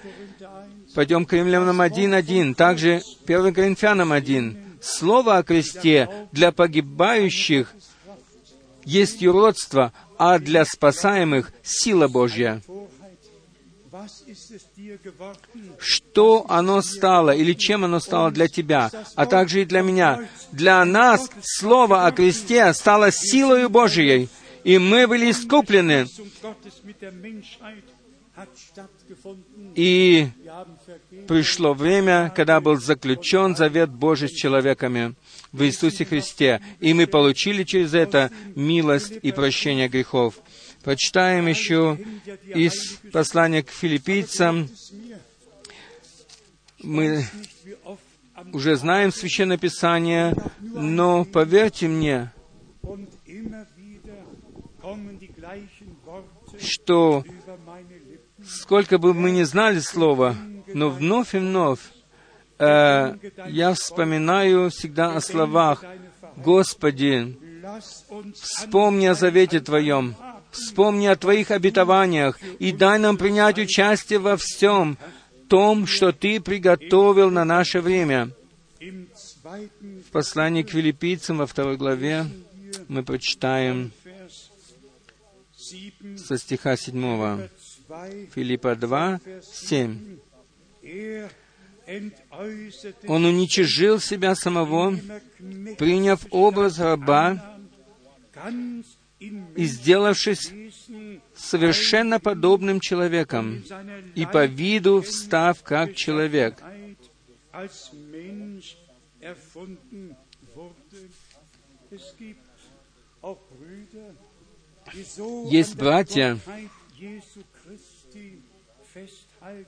Пойдем к Римлянам один один, также первое Коринфянам один. Слово о кресте для погибающих есть юродство, а для спасаемых — сила Божья. Что оно стало или чем оно стало для тебя, а также и для меня? Для нас Слово о кресте стало силою Божьей, и мы были искуплены. И пришло время, когда был заключен завет Божий с человеками в Иисусе Христе, и мы получили через это милость и прощение грехов. Прочитаем еще из послания к филиппийцам. Мы уже знаем Священное Писание, но поверьте мне, что сколько бы мы ни знали слова, но вновь и вновь э, я вспоминаю всегда о словах: «Господи, вспомни о завете Твоем, вспомни о Твоих обетованиях и дай нам принять участие во всем том, что Ты приготовил на наше время». В послании к филиппийцам во второй главе мы прочитаем со стиха седьмого. Филиппа два, семь. «Он уничижил себя самого, приняв образ раба и сделавшись совершенно подобным человеком, и по виду встав как человек». Есть братья,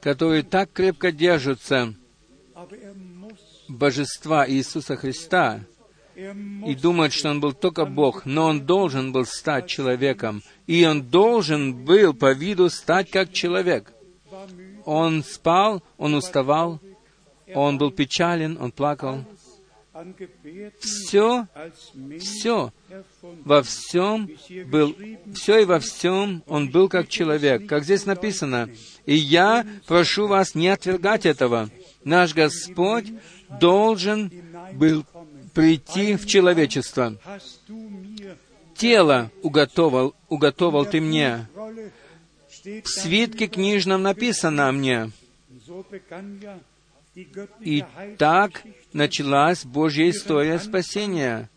которые так крепко держатся божества Иисуса Христа и думают, что Он был только Бог, но Он должен был стать человеком, и Он должен был по виду стать как человек. Он спал, он уставал, он был печален, он плакал. Все, все, во всем был, все и во всем он был как человек, как здесь написано. И я прошу вас не отвергать этого. Наш Господь должен был прийти в человечество. Тело уготовал, уготовал ты мне. В свитке книжном написано мне. И так началась Божья история спасения.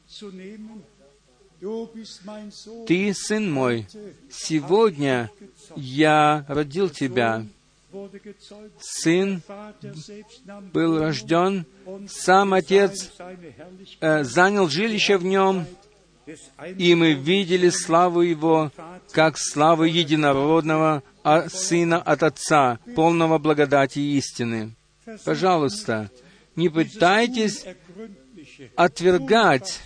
Ты, сын мой, сегодня я родил тебя. Сын был рожден, сам Отец э, занял жилище в нем, и мы видели славу Его, как славу единородного Сына от Отца, полного благодати и истины. Пожалуйста, не пытайтесь отвергать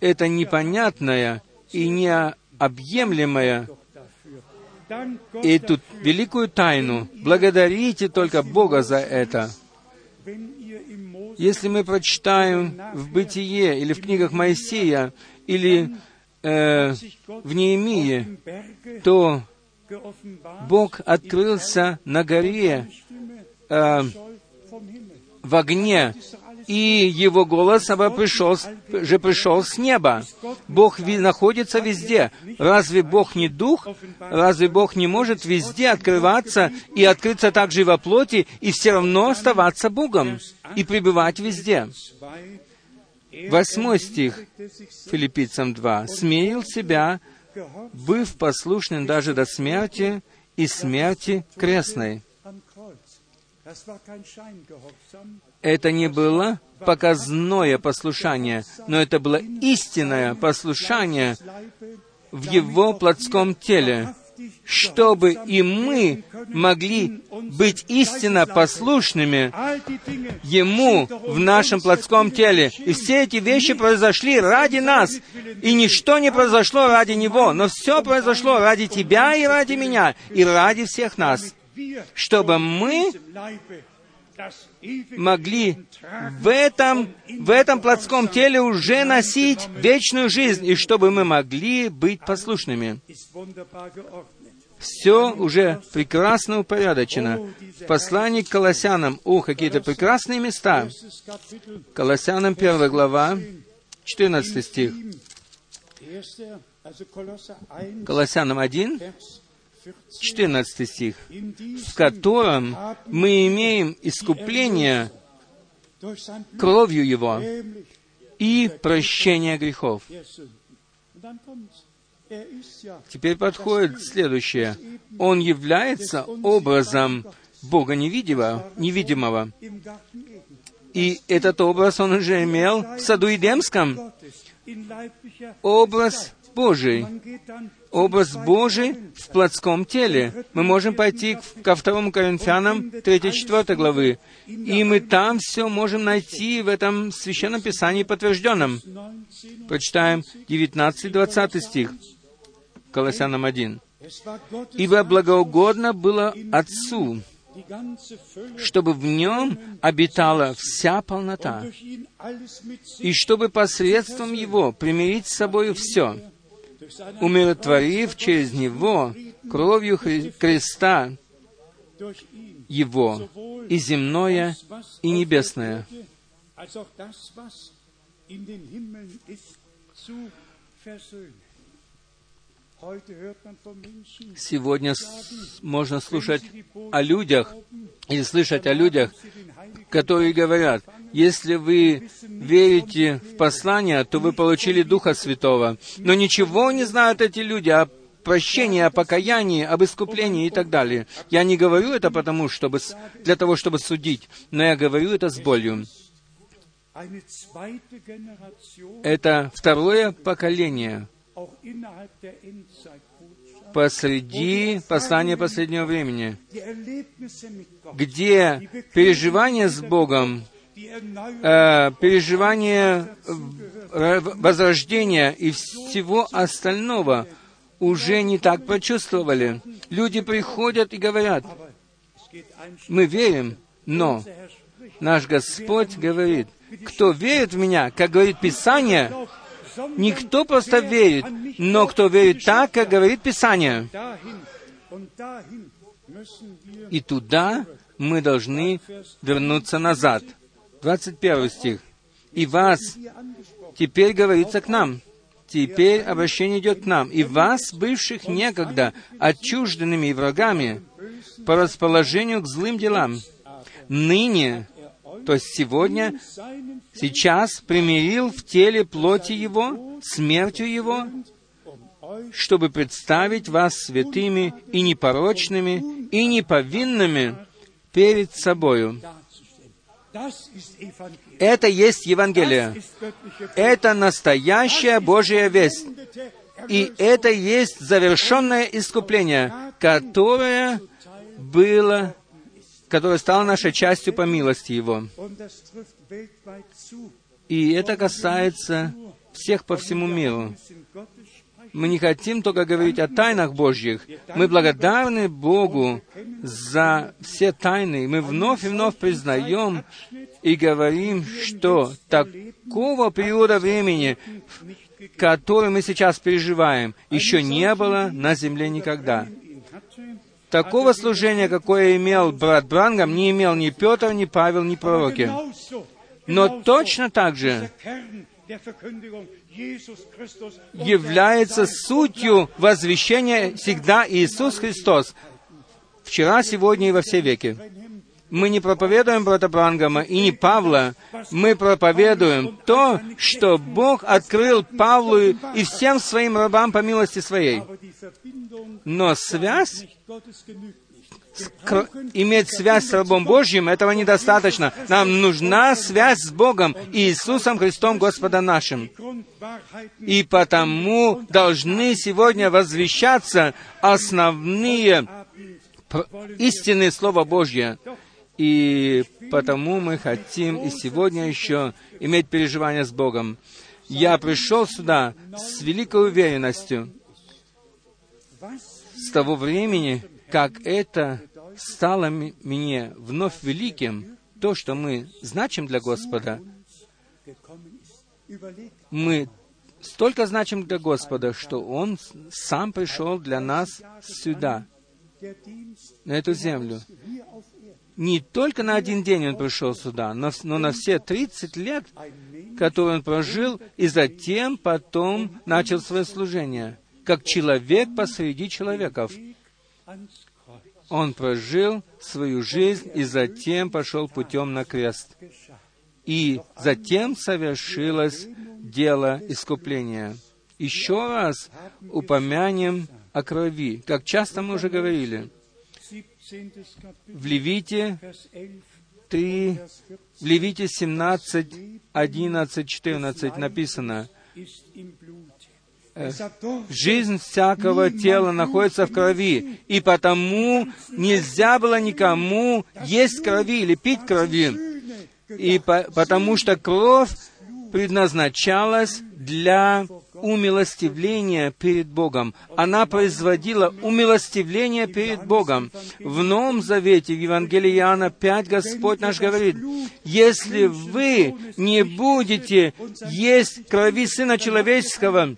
это непонятное и необъемлемое, эту великую тайну. Благодарите только Бога за это. Если мы прочитаем в Бытие или в книгах Моисея, или э, в Неемии, то Бог открылся на горе э, в огне, и Его голос пришел, же пришел с неба. Бог ви, находится везде. Разве Бог не Дух? Разве Бог не может везде открываться и открыться также и во плоти, и все равно оставаться Богом, и пребывать везде? Восьмой стих, Филиппийцам два. «Смирил себя, быв послушным даже до смерти, и смерти крестной». Это не было показное послушание, но это было истинное послушание в Его плотском теле, чтобы и мы могли быть истинно послушными Ему в нашем плотском теле. И все эти вещи произошли ради нас, и ничто не произошло ради Него, но все произошло ради тебя и ради меня, и ради всех нас, чтобы мы могли в этом, в этом плотском теле уже носить вечную жизнь, и чтобы мы могли быть послушными. Все уже прекрасно упорядочено. В послании к Колоссянам, о, какие-то прекрасные места. Колоссянам первая глава, четырнадцатый стих. Колоссянам один, четырнадцатый стих, в котором мы имеем искупление кровью Его и прощение грехов. Теперь подходит следующее. Он является образом Бога невидимого. И этот образ он уже имел в саду Эдемском. Образ Божий. Образ Божий в плотском теле. Мы можем пойти ко второму Коринфянам три-четыре главы, и мы там все можем найти в этом Священном Писании подтвержденном. Прочитаем девятнадцатый-двадцатый стих, Колоссянам один. «Ибо благоугодно было Отцу, чтобы в Нем обитала вся полнота, и чтобы посредством Его примирить с собою все, умиротворив через Него кровью хри- креста Его, и земное, и небесное». Сегодня можно слушать о людях, или слышать о людях, которые говорят: если вы верите в послание, то вы получили Духа Святого. Но ничего не знают эти люди о прощении, о покаянии, об искуплении и так далее. Я не говорю это потому, чтобы, для того, чтобы судить, но я говорю это с болью. Это второе поколение посреди послания последнего времени, где переживание с Богом, э, переживание возрождения и всего остального уже не так прочувствовали. Люди приходят и говорят: мы верим, но наш Господь говорит, кто верит в Меня, как говорит Писание, не кто просто верит, но кто верит так, как говорит Писание. И туда мы должны вернуться назад. двадцать первый стих. «И вас...» Теперь говорится к нам. Теперь обращение идет к нам. «И вас, бывших некогда, отчужденными и врагами, по расположению к злым делам, ныне...» То есть сегодня, сейчас примирил в теле плоти Его, смертью Его, чтобы представить вас святыми и непорочными, и неповинными перед Собою. Это есть Евангелие. Это настоящая Божья весть. И это есть завершенное искупление, которое было... которая стала нашей частью по милости Его. И это касается всех по всему миру. Мы не хотим только говорить о тайнах Божьих. Мы благодарны Богу за все тайны. Мы вновь и вновь признаем и говорим, что такого периода времени, который мы сейчас переживаем, еще не было на земле никогда. Такого служения, какое имел брат Брангам, не имел ни Петр, ни Павел, ни пророки. Но точно так же является сутью возвещения всегда Иисус Христос. Вчера, сегодня и во все веки. Мы не проповедуем брата Брангама и не Павла. Мы проповедуем то, что Бог открыл Павлу и всем своим рабам по милости своей. Но связь, иметь связь с рабом Божьим, этого недостаточно. Нам нужна связь с Богом и Иисусом Христом Господом нашим. И потому должны сегодня возвещаться основные истины Слова Божье. И потому мы хотим и сегодня еще иметь переживание с Богом. Я пришел сюда с великой уверенностью с того времени, как это стало мне вновь великим, то, что мы значим для Господа. Мы столько значим для Господа, что Он сам пришел для нас сюда, на эту землю. Не только на один день Он пришел сюда, но, но на все тридцать лет, которые Он прожил, и затем потом начал свое служение, как человек посреди человеков. Он прожил свою жизнь и затем пошел путем на крест. И затем совершилось дело искупления. Еще раз упомянем о крови, как часто мы уже говорили. В Левите три, в Левите семнадцать, одиннадцать, четырнадцать написано: «Жизнь всякого тела находится в крови, и потому нельзя было никому есть крови или пить крови, и по, потому что кровь предназначалась для умилостивления перед Богом». Она производила умилостивление перед Богом. В Новом Завете, в Евангелии Иоанна пять, Господь наш говорит: «Если вы не будете есть крови Сына Человеческого,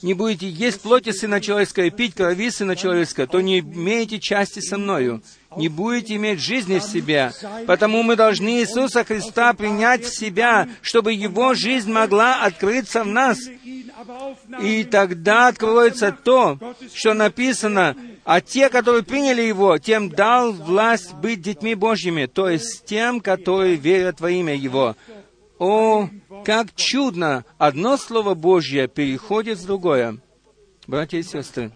не будете есть плоти Сына Человеческого и пить крови Сына Человеческого, то не имеете части со Мною, не будете иметь жизни в себе». Потому мы должны Иисуса Христа принять в себя, чтобы Его жизнь могла открыться в нас. И тогда откроется то, что написано: «А те, которые приняли Его, тем дал власть быть детьми Божьими, то есть тем, которые верят во имя Его». О, как чудно! Одно Слово Божье переходит в другое. Братья и сестры,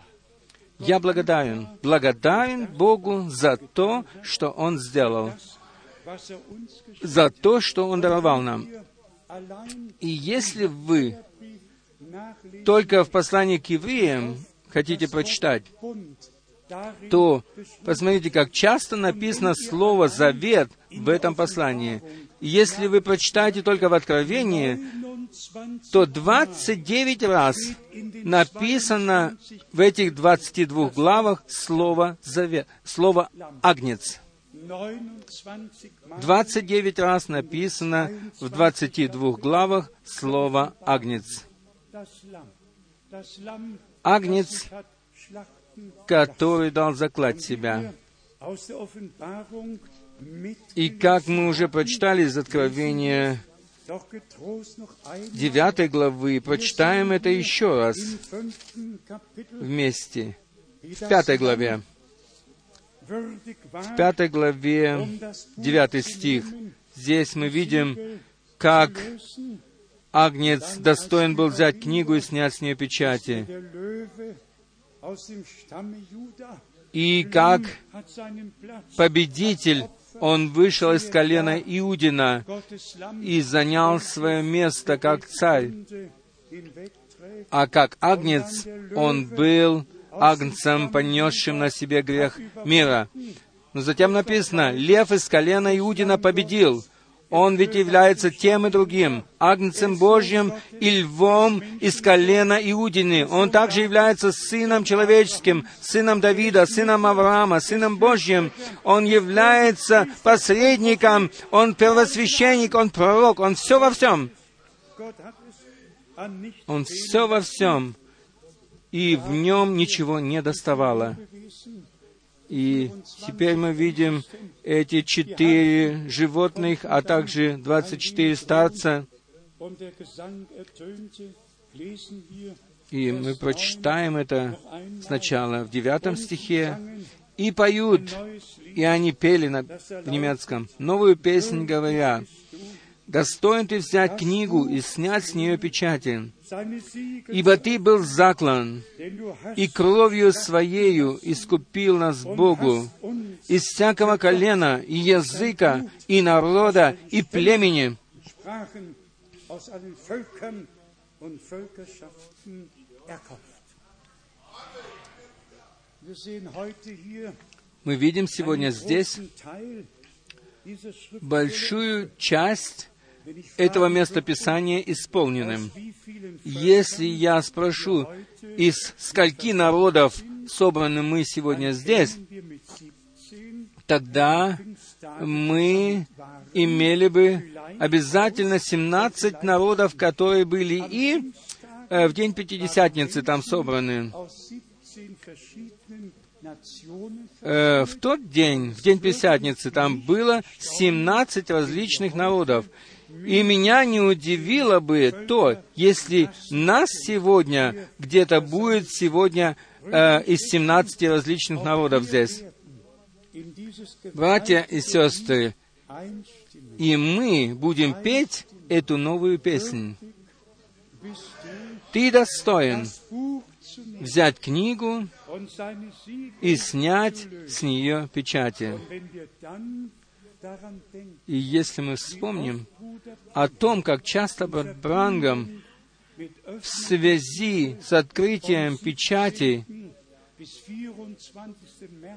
я благодарен, благодарен Богу за то, что Он сделал, за то, что Он даровал нам. И если вы только в послании к евреям хотите прочитать, то посмотрите, как часто написано слово «завет» в этом послании. Если вы прочитаете только в Откровении, то двадцать девять раз написано в этих двадцати двух главах слово «завет», слово «агнец». двадцать девять раз написано в двадцати двух главах слово «агнец». Агнец, который дал заклать себя. И как мы уже прочитали из Откровения девятой главы, прочитаем это еще раз вместе, в пятой главе. В пятой главе, девятый стих. Здесь мы видим, как Агнец достоин был взять книгу и снять с нее печати. И как победитель он вышел из колена Иудина и занял свое место как царь. А как Агнец он был агнцем, понесшим на себе грех мира. Но затем написано, «Лев из колена Иудина победил». Он ведь является тем и другим, Агнцем Божьим и львом из колена Иудины. Он также является Сыном Человеческим, Сыном Давида, Сыном Авраама, Сыном Божьим. Он является посредником, Он первосвященник, Он пророк, Он все во всем. Он все во всем. И в нем ничего не доставало. И теперь мы видим эти четыре животных, а также двадцать четыре старца. И мы прочитаем это сначала в девятом стихе. «И поют, и они пели на немецком, новую песнь, говоря, «Достоин ты взять книгу и снять с нее печати, ибо ты был заклан, и кровью Своею искупил нас Богу из всякого колена, и языка, и народа, и племени». Мы видим сегодня здесь большую часть этого местописания исполненным. Если я спрошу, из скольки народов собраны мы сегодня здесь, тогда мы имели бы обязательно семнадцать народов, которые были и в день Пятидесятницы там собраны. В тот день, в день Пятидесятницы, там было семнадцать различных народов. И меня не удивило бы то, если нас сегодня где-то будет сегодня э, из семнадцати различных народов здесь. Братья и сестры, и мы будем петь эту новую песнь. Ты достоин взять книгу и снять с нее печати. И если мы вспомним о том, как часто брат Брангам в связи с открытием печати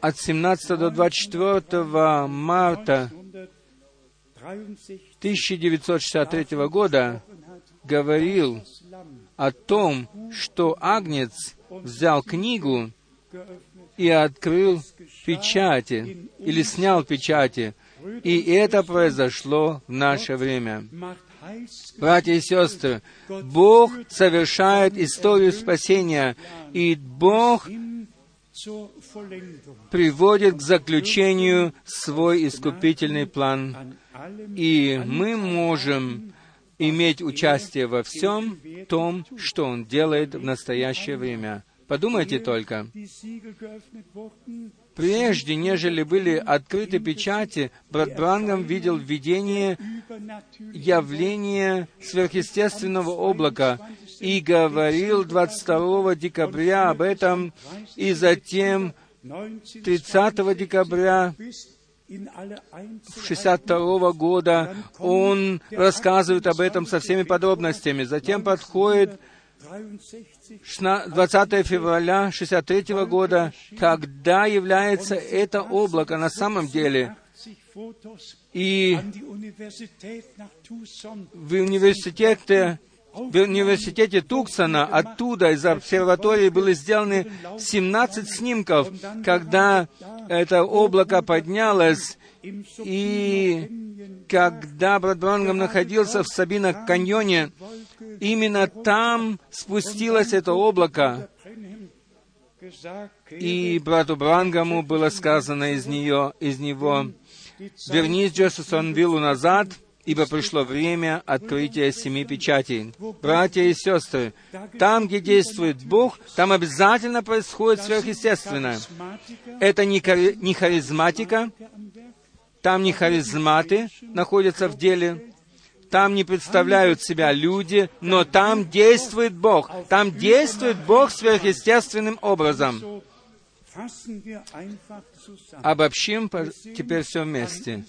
от семнадцатого до двадцать четвёртого марта тысяча девятьсот шестьдесят третьего года говорил о том, что Агнец взял книгу и открыл печати, или снял печати, и это произошло в наше время. Братья и сестры, Бог совершает историю спасения, и Бог приводит к заключению свой искупительный план, и мы можем иметь участие во всем том, что Он делает в настоящее время. Подумайте только. Прежде, нежели были открыты печати, брат Брангам видел видение явления сверхъестественного облака и говорил двадцать второго декабря об этом, и затем тридцатого декабря шестьдесят второго года он рассказывает об этом со всеми подробностями. Затем подходит двадцатого февраля шестьдесят третьего года, когда является это облако на самом деле. И в университете в университете Туксона, оттуда, из обсерватории, были сделаны семнадцать снимков, когда это облако поднялось, и когда брат Брангам находился в Сабинах-каньоне, именно там спустилось это облако, и брату Брангаму было сказано из, нее, из него: «Вернись, Джефферсонвиллу, назад, ибо пришло время открытия семи печатей». Братья и сестры, там, где действует Бог, там обязательно происходит сверхъестественное. Это не харизматика, там не харизматы находятся в деле, там не представляют себя люди, но там действует Бог. Там действует Бог сверхъестественным образом. Обобщим теперь все вместе.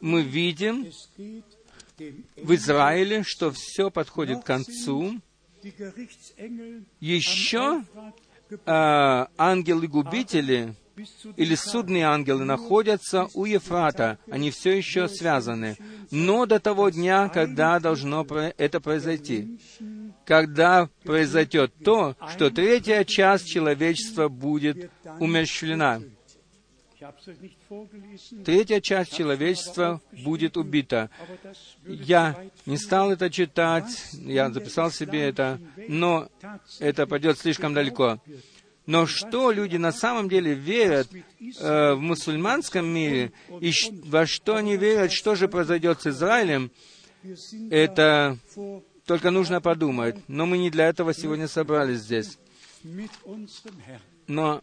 Мы видим в Израиле, что все подходит к концу. Еще э, ангелы-губители или судные ангелы находятся у Ефрата. Они все еще связаны. Но до того дня, когда должно это произойти, когда произойдет то, что третья часть человечества будет умерщвлена. Третья часть человечества будет убита. Я не стал это читать, я записал себе это, но это пойдет слишком далеко. Но что люди на самом деле верят э, в мусульманском мире, и во что они верят, что же произойдет с Израилем, это только нужно подумать. Но мы не для этого сегодня собрались здесь. Но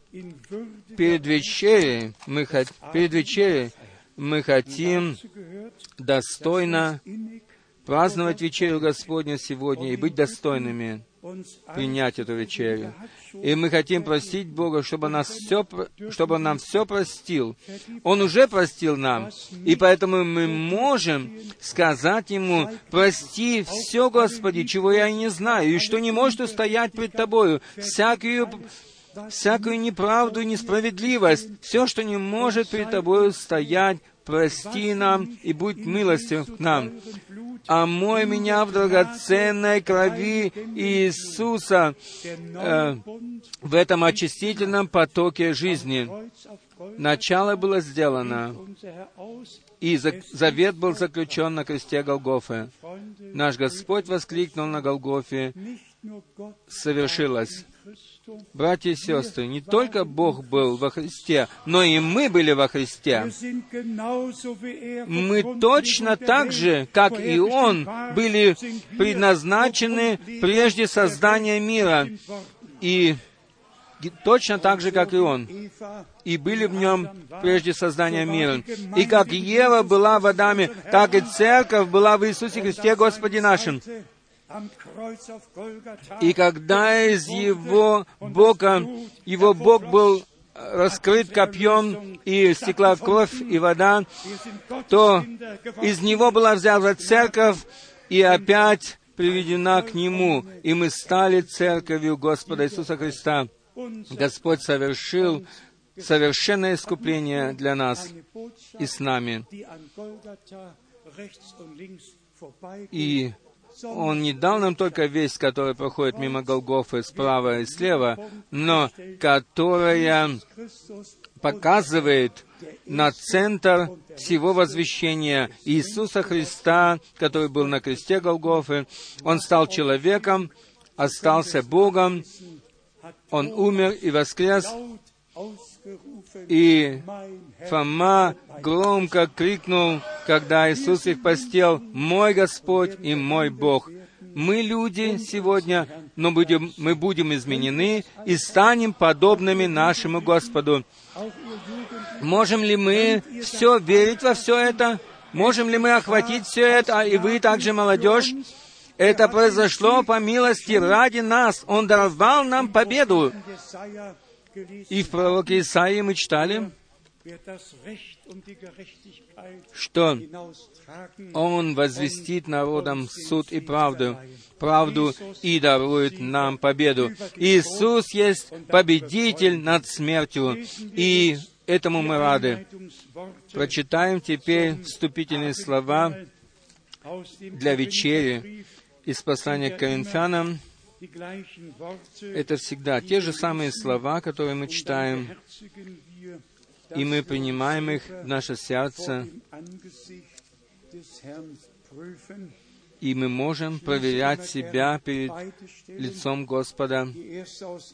перед вечерей мы, хот... перед вечерей мы хотим достойно праздновать вечерю Господню сегодня и быть достойными принять эту вечерю. И мы хотим просить Бога, чтобы, нас все, чтобы Он нам все простил. Он уже простил нам, и поэтому мы можем сказать Ему: «Прости все, Господи, чего я и не знаю, и что не может устоять пред Тобою, всякую, всякую неправду и несправедливость, все, что не может пред Тобою устоять, прости нам и будь милостив к нам. Омой меня в драгоценной крови Иисуса, э, в этом очистительном потоке жизни». Начало было сделано, и завет был заключен на кресте Голгофы. Наш Господь воскликнул на Голгофе: «Совершилось». Братья и сестры, не только Бог был во Христе, но и мы были во Христе. Мы точно так же, как и Он, были предназначены прежде создания мира, и точно так же, как и Он, и были в Нем прежде создания мира. И как Ева была в Адаме, так и Церковь была в Иисусе Христе Господе нашим. И когда из Его бока, Его бок был раскрыт копьем, и стекла в кровь и вода, то из Него была взята Церковь и опять приведена к Нему, и мы стали Церковью Господа Иисуса Христа. Господь совершил совершенное искупление для нас и с нами. И Он не дал нам только весть, которая проходит мимо Голгофы справа и слева, но которая показывает на центр всего возвещения Иисуса Христа, который был на кресте Голгофы. Он стал человеком, остался Богом, Он умер и воскрес, и Фома громко крикнул, когда Иисус их постил: «Мой Господь и мой Бог». Мы люди сегодня, но будем, мы будем изменены и станем подобными нашему Господу. Можем ли мы все верить во все это? Можем ли мы охватить все это? И вы также, молодежь, это произошло по милости ради нас. Он даровал нам победу. И в пророке Исаии мы читали, что Он возвестит народам суд и правду, правду и дарует нам победу. Иисус есть победитель над смертью, и этому мы рады. Прочитаем теперь вступительные слова для вечери из послания к Коринфянам, это всегда те же самые слова, которые мы читаем, и мы принимаем их в наше сердце, и мы можем проверять себя перед лицом Господа.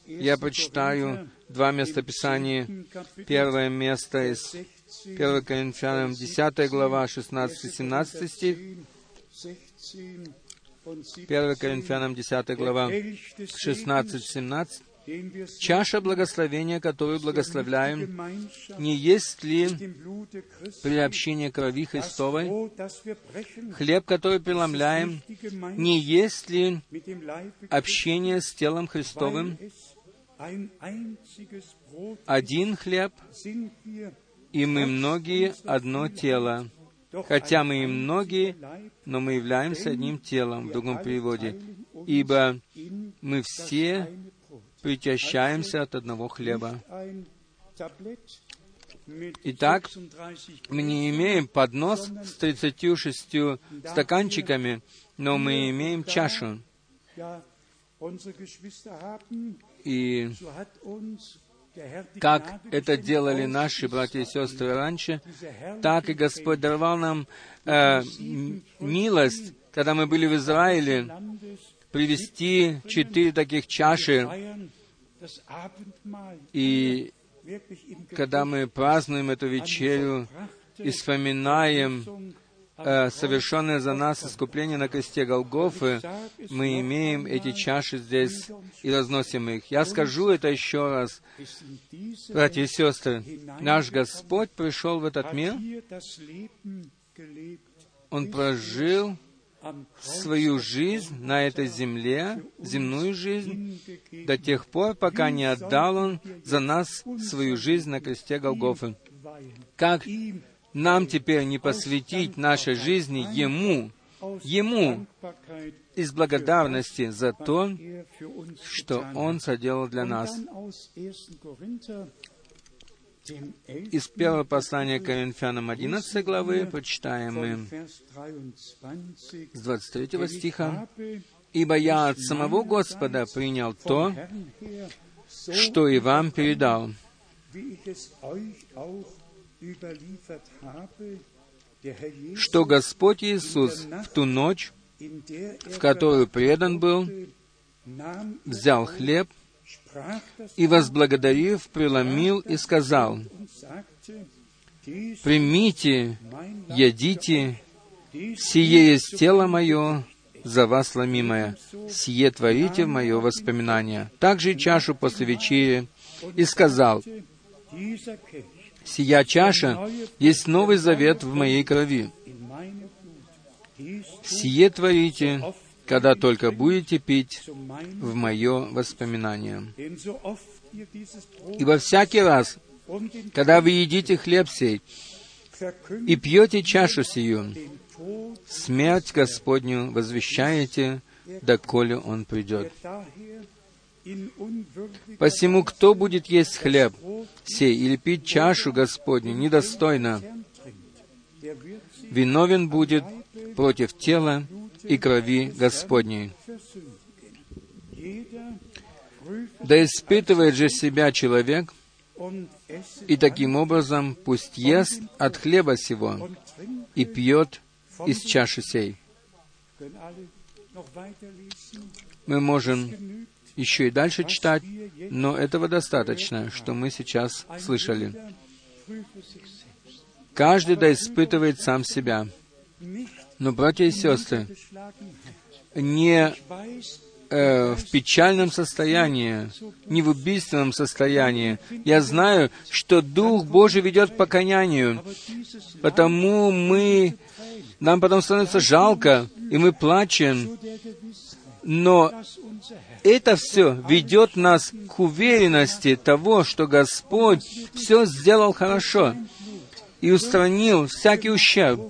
Я прочитаю два местописания. Первое место из первого Коринфянам, десятая глава, шестнадцатый-семнадцатый стих. первое Коринфянам, десятая глава, шестнадцать-семнадцать. «Чаша благословения, которую благословляем, не есть ли приобщение крови Христовой? Хлеб, который преломляем, не есть ли общение с телом Христовым? Один хлеб, и мы многие одно тело. Хотя мы и многие, но мы являемся одним телом», в другом переводе, «ибо мы все причащаемся от одного хлеба». Итак, мы не имеем поднос с тридцатью шестью стаканчиками, но мы имеем чашу. И как это делали наши братья и сестры раньше, так и Господь даровал нам э, милость, когда мы были в Израиле, привезти четыре таких чаши, и когда мы празднуем эту вечерю и вспоминаем э, совершенное за нас искупление на кресте Голгофы, мы имеем эти чаши здесь и разносим их. Я скажу это еще раз, братья и сестры. Наш Господь пришел в этот мир, Он прожил свою жизнь на этой земле, земную жизнь, до тех пор, пока не отдал Он за нас свою жизнь на кресте Голгофы. Как нам теперь не посвятить нашей жизни Ему, Ему из благодарности за то, что Он соделал для нас? Из первого послания к Коринфянам одиннадцатой главы прочитаем мы с двадцать третьего стиха. «Ибо я от самого Господа принял то, что и вам передал, что Господь Иисус в ту ночь, в которую предан был, взял хлеб, и, возблагодарив, преломил и сказал: „Примите, едите, сие есть тело мое, за вас ломимое, сие творите в мое воспоминание“. Также и чашу после вечери, и сказал: „Сия чаша есть новый завет в моей крови. Сие творите, когда только будете пить, в мое воспоминание“. Ибо всякий раз, когда вы едите хлеб сей и пьете чашу сию, смерть Господню возвещаете, доколе Он придет. Посему, кто будет есть хлеб сей или пить чашу Господню недостойно, виновен будет против тела и крови Господней. Да испытывает же себя человек, и таким образом пусть ест от хлеба сего и пьет из чаши сей». Мы можем еще и дальше читать, но этого достаточно, что мы сейчас слышали. Каждый да испытывает сам себя. Но, братья и сестры, не э, в печальном состоянии, не в убийственном состоянии. Я знаю, что Дух Божий ведет к покаянию, потому мы, нам потом становится жалко, и мы плачем. Но это все ведет нас к уверенности того, что Господь все сделал хорошо и устранил всякий ущерб,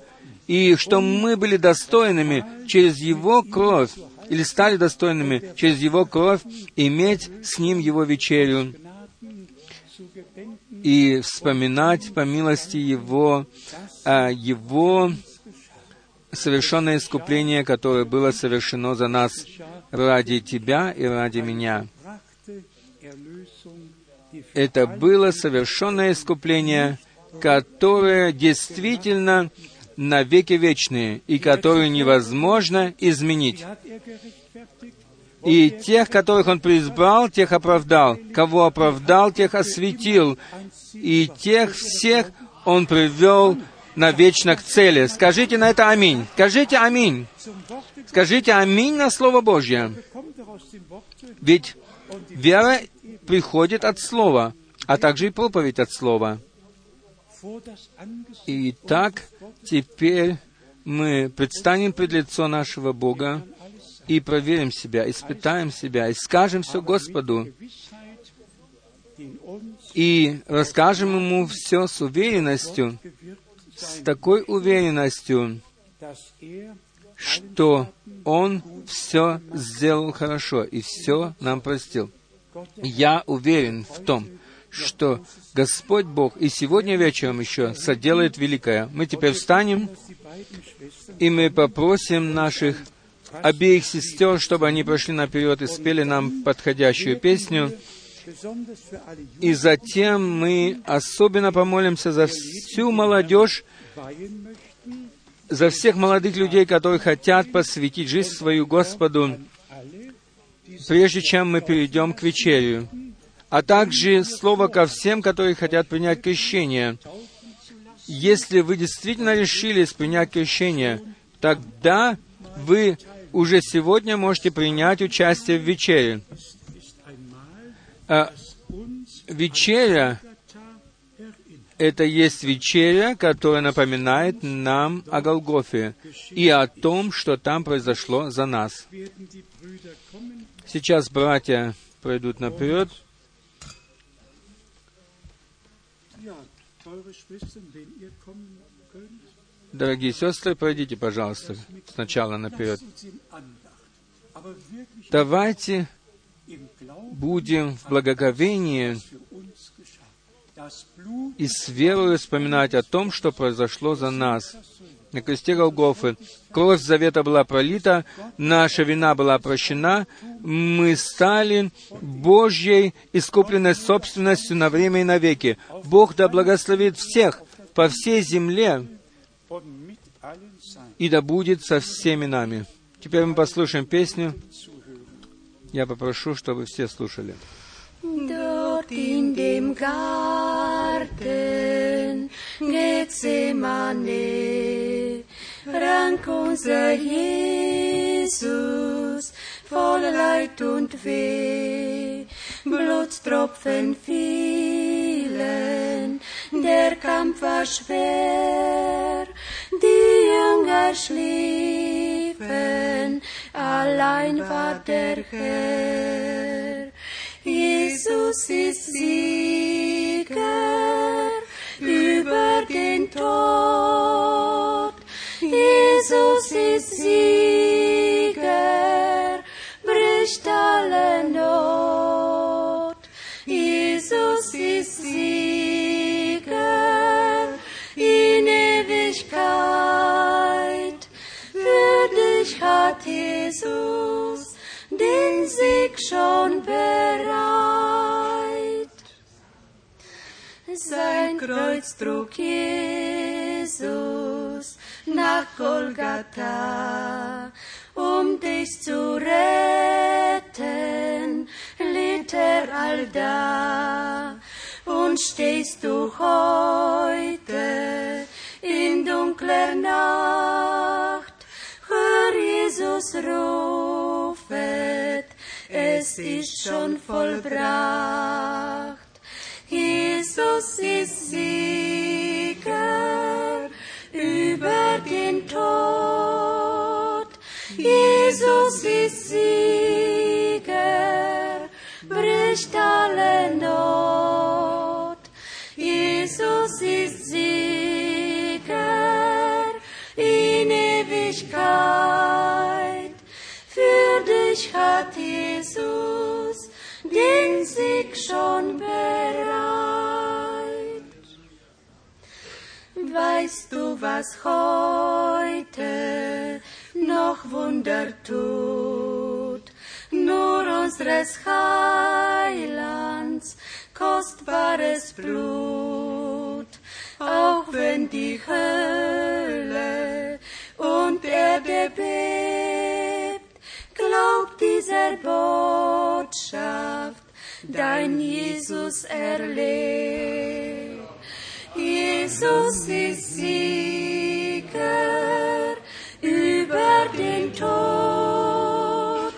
и что мы были достойными через Его кровь, или стали достойными через Его кровь, иметь с Ним Его вечерю и вспоминать по милости Его, Его совершенное искупление, которое было совершено за нас ради тебя и ради меня. Это было совершенное искупление, которое действительно навеки вечное, и которое невозможно изменить. И тех, которых Он призвал, тех оправдал. Кого оправдал, тех осветил. И тех всех Он привел навечно к цели. Скажите на это аминь. Скажите аминь. Скажите аминь на Слово Божье. Ведь вера приходит от Слова, а также и проповедь от Слова. Итак, теперь мы предстанем пред лицо нашего Бога и проверим себя, испытаем себя, и скажем все Господу, и расскажем Ему все с уверенностью, с такой уверенностью, что Он все сделал хорошо и все нам простил. Я уверен в том, что Господь Бог и сегодня вечером еще соделает великое. Мы теперь встанем, и мы попросим наших обеих сестер, чтобы они прошли наперед и спели нам подходящую песню. И затем мы особенно помолимся за всю молодежь, за всех молодых людей, которые хотят посвятить жизнь свою Господу, прежде чем мы перейдем к вечерю. А также слово ко всем, которые хотят принять крещение. Если вы действительно решились принять крещение, тогда вы уже сегодня можете принять участие в вечере. А вечеря — это есть вечеря, которая напоминает нам о Голгофе и о том, что там произошло за нас. Сейчас братья пройдут наперед. Дорогие сестры, пройдите, пожалуйста, сначала наперед. Давайте будем в благоговении и с верою вспоминать о том, что произошло за нас на кресте Голгофы. Кровь завета была пролита, наша вина была прощена, мы стали Божьей искупленной собственностью на время и навеки. Бог да благословит всех по всей земле и да будет со всеми нами. Теперь мы послушаем песню. Я попрошу, чтобы все слушали. Dort in dem Garten Gethsemane rank unser Jesus voll Leid und Weh. Blutstropfen fielen, der Kampf war schwer. Die Jünger schliefen, allein war der Herr. Jesus ist Sieger über den Tod. Jesus ist Sieger, bricht alle Not. Jesus ist Sieger in Ewigkeit. Für dich hat Jesus den Sieg schon bereit. Sein Kreuz trug Jesus nach Golgatha, um dich zu retten, litt er allda. Und stehst du heute in dunkler Nacht, hör Jesus rufet, es ist schon vollbracht. Jesus ist Sieger über den Tod. Jesus ist Sieger, bricht alle Not. Jesus ist Sieger in Ewigkeit. Für dich hat Jesus den Sieg schon bereit. weißt du, was heute noch Wunder tut. Nur unseres Heilands kostbares Blut, auch wenn die Hölle und Erde bebt, glaubt dieser Botschaft, dein Jesus erlebt. Jesus ist Sieger über den Tod.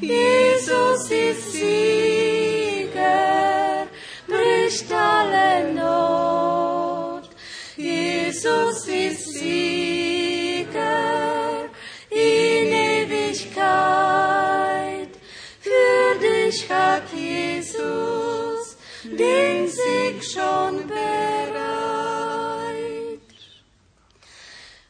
Jesus ist Sieger, bricht alle Not. Jesus ist Sieger in Ewigkeit. Für dich hat Jesus den Sieg schon bereit.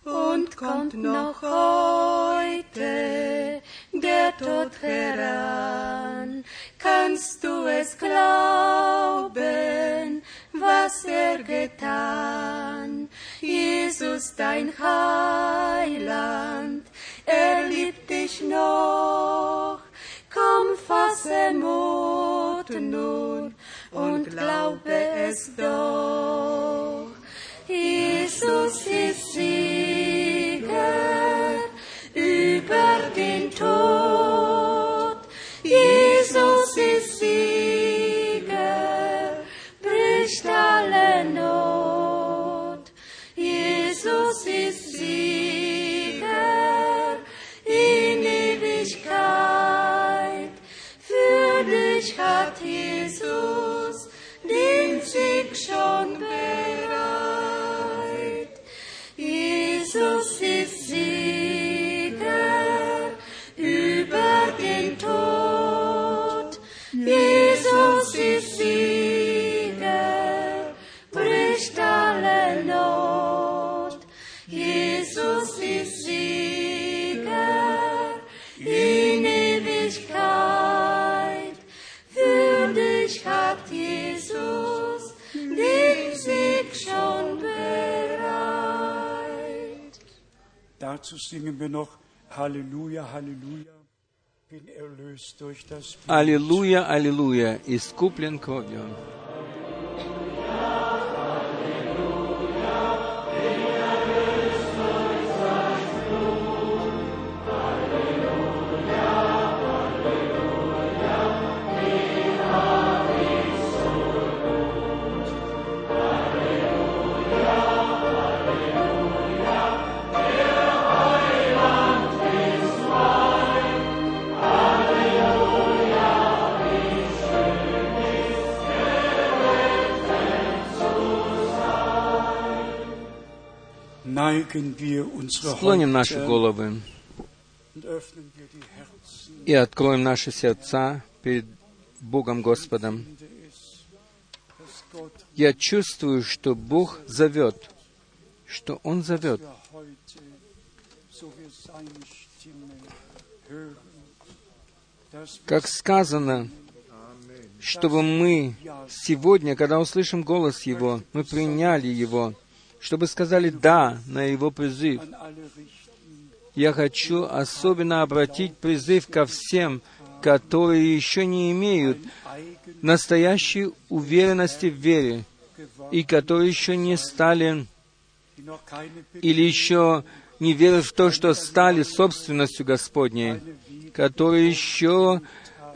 Und kommt noch heute der Tod heran, kannst du es glauben, was er getan? Jesus, dein Heiland, er liebt dich noch. Komm, fasse Mut nun und glaube es doch. Jesus ist Sieger über den Tod. Jesus ist Sieger, bricht alle Not. Jesus ist Sieger in Ewigkeit. Für dich hat Jesus den Sieg schon bereit. Jesus ist Sieger über den Tod. Jesus ist Sieger, bricht alle Not. Jesus ist Sieger in Ewigkeit. Für dich hat Jesus den Sieg schon bereit. Dazu singen wir noch Halleluja, Halleluja. Аллилуйя, аллилуйя, искуплен кровью. Склоним наши головы и откроем наши сердца перед Богом Господом. Я чувствую, что Бог зовет, что Он зовет. Как сказано, чтобы мы сегодня, когда услышим голос Его, мы приняли Его, чтобы сказали «да» на Его призыв. Я хочу особенно обратить призыв ко всем, которые еще не имеют настоящей уверенности в вере, и которые еще не стали, или еще не верят в то, что стали собственностью Господней, которые еще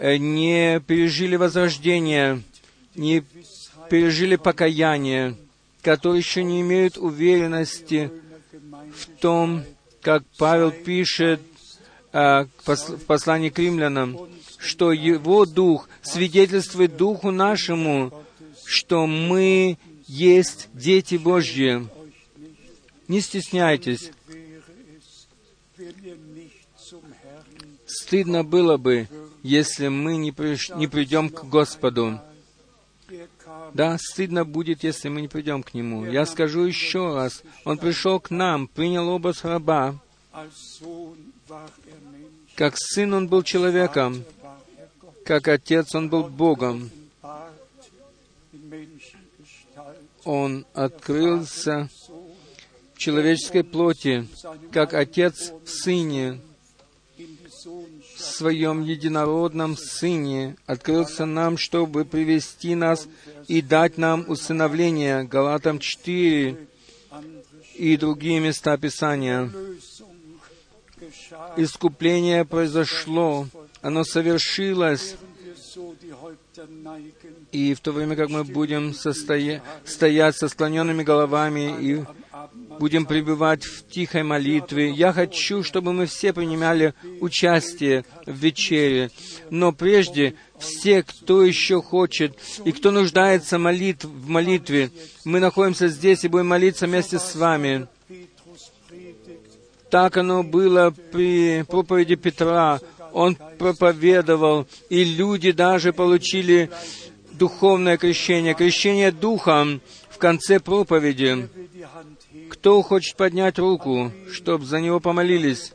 не пережили возрождение, не пережили покаяние, которые еще не имеют уверенности в том, как Павел пишет э, в послании к римлянам, что его Дух свидетельствует Духу нашему, что мы есть дети Божьи. Не стесняйтесь. Стыдно было бы, если мы не, приш... не придем к Господу. Да, стыдно будет, если мы не придем к Нему. Я скажу еще раз. Он пришел к нам, принял образ раба. Как сын он был человеком, как отец он был Богом. Он открылся человеческой плоти, как Отец в Сыне, в Своем единородном Сыне, открылся нам, чтобы привести нас и дать нам усыновление. Галатам четыре и другие места Писания. Искупление произошло, оно совершилось, и в то время, как мы будем состоя... стоять со склоненными головами и будем пребывать в тихой молитве, я хочу, чтобы мы все принимали участие в вечере. Но прежде, все, кто еще хочет и кто нуждается молитв... в молитве, мы находимся здесь и будем молиться вместе с вами. Так оно было при проповеди Петра. Он проповедовал, и люди даже получили духовное крещение, крещение Духом в конце проповеди. Кто хочет поднять руку, чтобы за него помолились?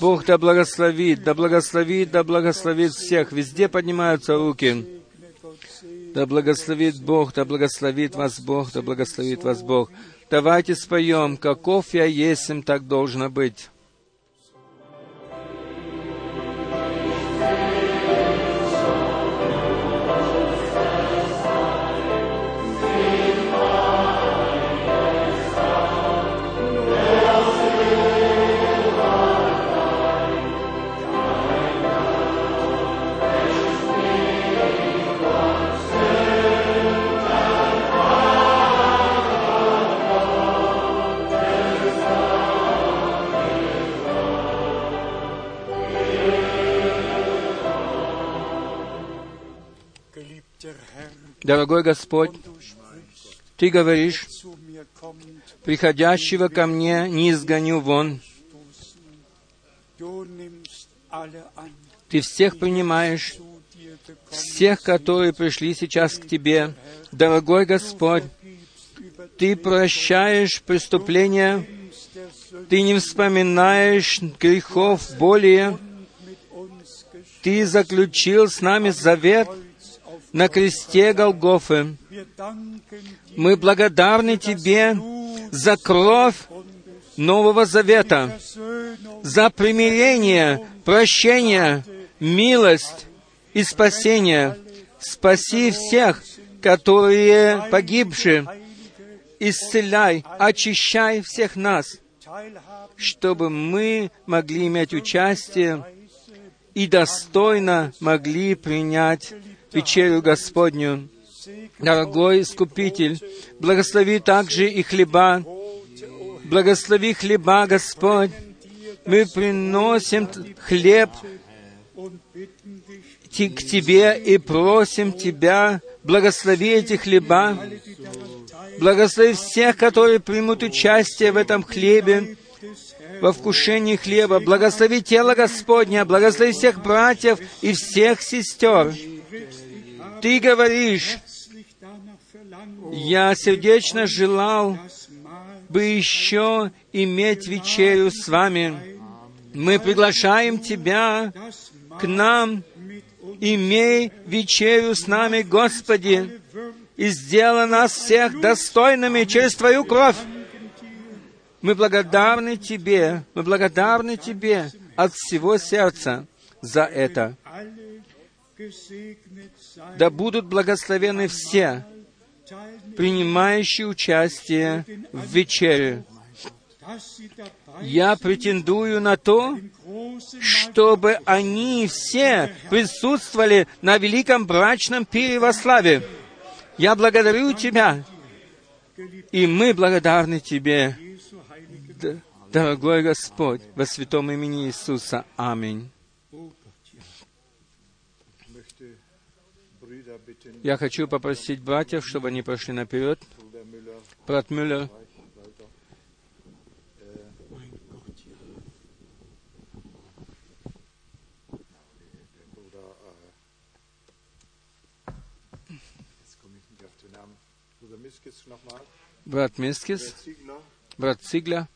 Бог да благословит, да благословит, да благословит всех. Везде поднимаются руки. Да благословит Бог, да благословит вас Бог, да благословит вас Бог. Давайте споем, каков я есмь, так должно быть. Дорогой Господь, Ты говоришь, приходящего ко мне не изгоню вон. Ты всех принимаешь, всех, которые пришли сейчас к Тебе. Дорогой Господь, Ты прощаешь преступления, Ты не вспоминаешь грехов более, Ты заключил с нами завет на кресте Голгофы. Мы благодарны Тебе за кровь Нового Завета, за примирение, прощение, милость и спасение. Спаси всех, которые погибши, исцеляй, очищай всех нас, чтобы мы могли иметь участие и достойно могли принять вечерю Господню. Дорогой Искупитель, благослови также и хлеба. Благослови хлеба, Господь. Мы приносим хлеб к Тебе и просим Тебя, благослови эти хлеба. Благослови всех, которые примут участие в этом хлебе, во вкушении хлеба. Благослови тело Господня, благослови всех братьев и всех сестер. Ты говоришь, я сердечно желал бы еще иметь вечерю с вами. Мы приглашаем Тебя к нам, имей вечерю с нами, Господи, и сделай нас всех достойными через Твою кровь. Мы благодарны Тебе, мы благодарны Тебе от всего сердца за это. Да будут благословены все, принимающие участие в вечере. Я претендую на то, чтобы они все присутствовали на великом брачном пире во славе. Я благодарю Тебя, и мы благодарны Тебе, дорогой Господь, во святом имени Иисуса. Аминь. Я хочу попросить братьев, чтобы они пошли наперед. Брат Мюллер. Брат Мискис. Брат Цигля.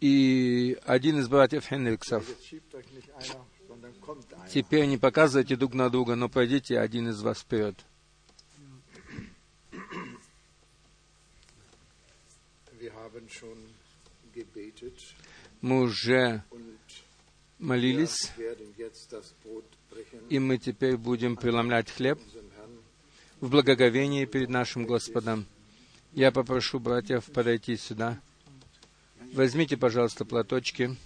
И один из братьев Хенриксов. Теперь не показывайте друг на друга, но пройдите один из вас вперед. Мы уже молились, и мы теперь будем преломлять хлеб в благоговении перед нашим Господом. Я попрошу братьев подойти сюда. Возьмите, пожалуйста, платочки.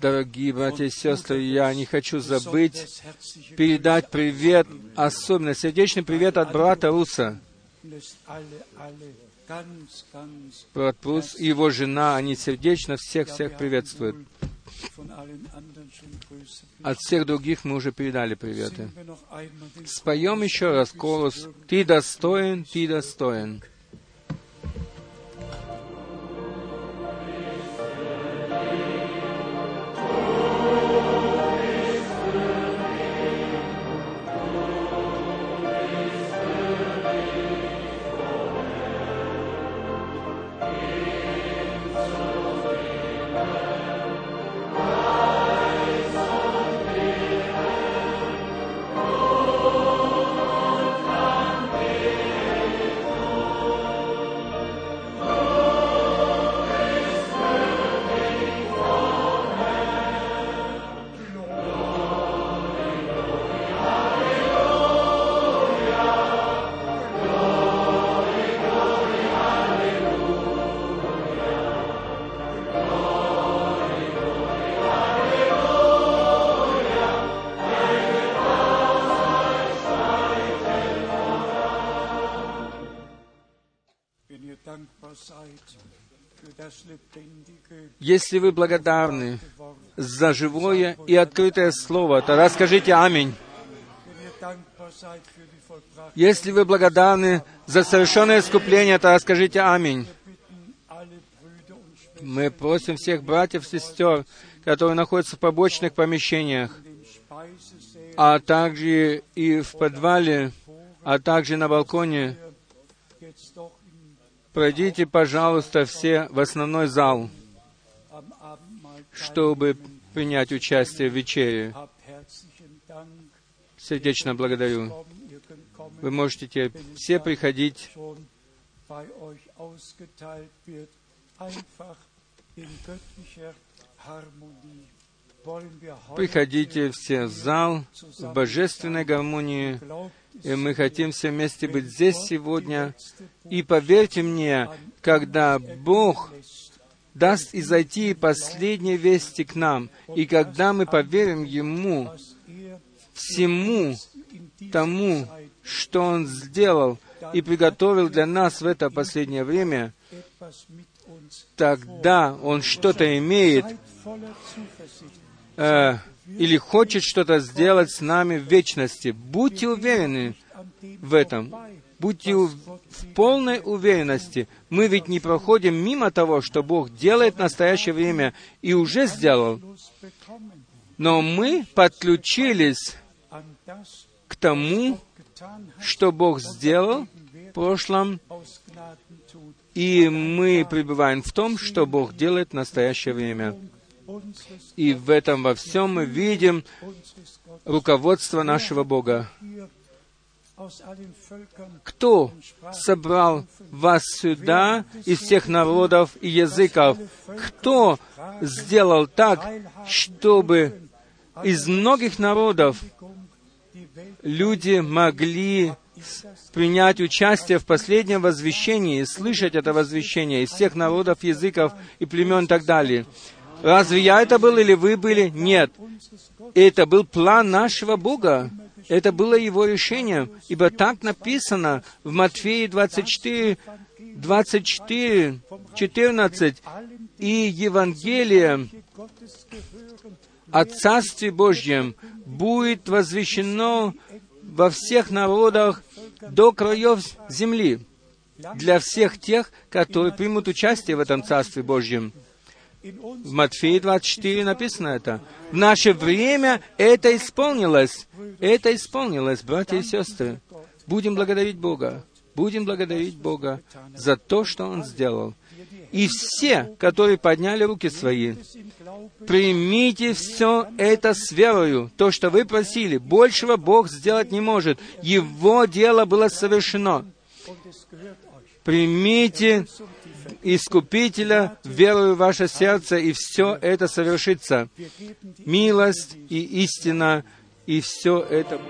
Дорогие братья и сестры, я не хочу забыть передать привет, особенно сердечный привет от брата Руса. Брат Рус и его жена, они сердечно всех-всех приветствуют. От всех других мы уже передали приветы. Споем еще раз колос «Ты достоин, ты достоин». Если вы благодарны за живое и открытое слово, тогда скажите «Аминь». Если вы благодарны за совершенное искупление, тогда скажите «Аминь». Мы просим всех братьев и сестер, которые находятся в побочных помещениях, а также и в подвале, а также на балконе, пройдите, пожалуйста, все в основной зал, чтобы принять участие в вечере. Сердечно благодарю. Вы можете теперь все приходить. Приходите все в зал в божественной гармонии, и мы хотим все вместе быть здесь сегодня. И поверьте мне, когда Бог даст изойти последние вести к нам, и когда мы поверим Ему, всему тому, что Он сделал и приготовил для нас в это последнее время, тогда Он что-то имеет э, или хочет что-то сделать с нами в вечности. Будьте уверены в этом. Будьте в полной уверенности. Мы ведь не проходим мимо того, что Бог делает в настоящее время и уже сделал. Но мы подключились к тому, что Бог сделал в прошлом, и мы пребываем в том, что Бог делает в настоящее время. И в этом во всем мы видим руководство нашего Бога. Кто собрал вас сюда из всех народов и языков? Кто сделал так, чтобы из многих народов люди могли принять участие в последнем возвещении, слышать это возвещение из всех народов, языков и племен и так далее? Разве я это был или вы были? Нет. Это был план нашего Бога. Это было Его решением, ибо так написано в Матфея двадцать четыре, двадцать четыре, четырнадцать и Евангелие о Царстве Божьем будет возвещено во всех народах до краев земли для всех тех, которые примут участие в этом Царстве Божьем. В Матфея двадцать четыре написано это. В наше время это исполнилось. Это исполнилось, братья и сестры. Будем благодарить Бога. Будем благодарить Бога за то, что Он сделал. И все, которые подняли руки свои, примите все это с верою. То, что вы просили, большего Бог сделать не может. Его дело было совершено. примите Искупителя, веруя в ваше сердце, и все это совершится. Милость и истина, и все это...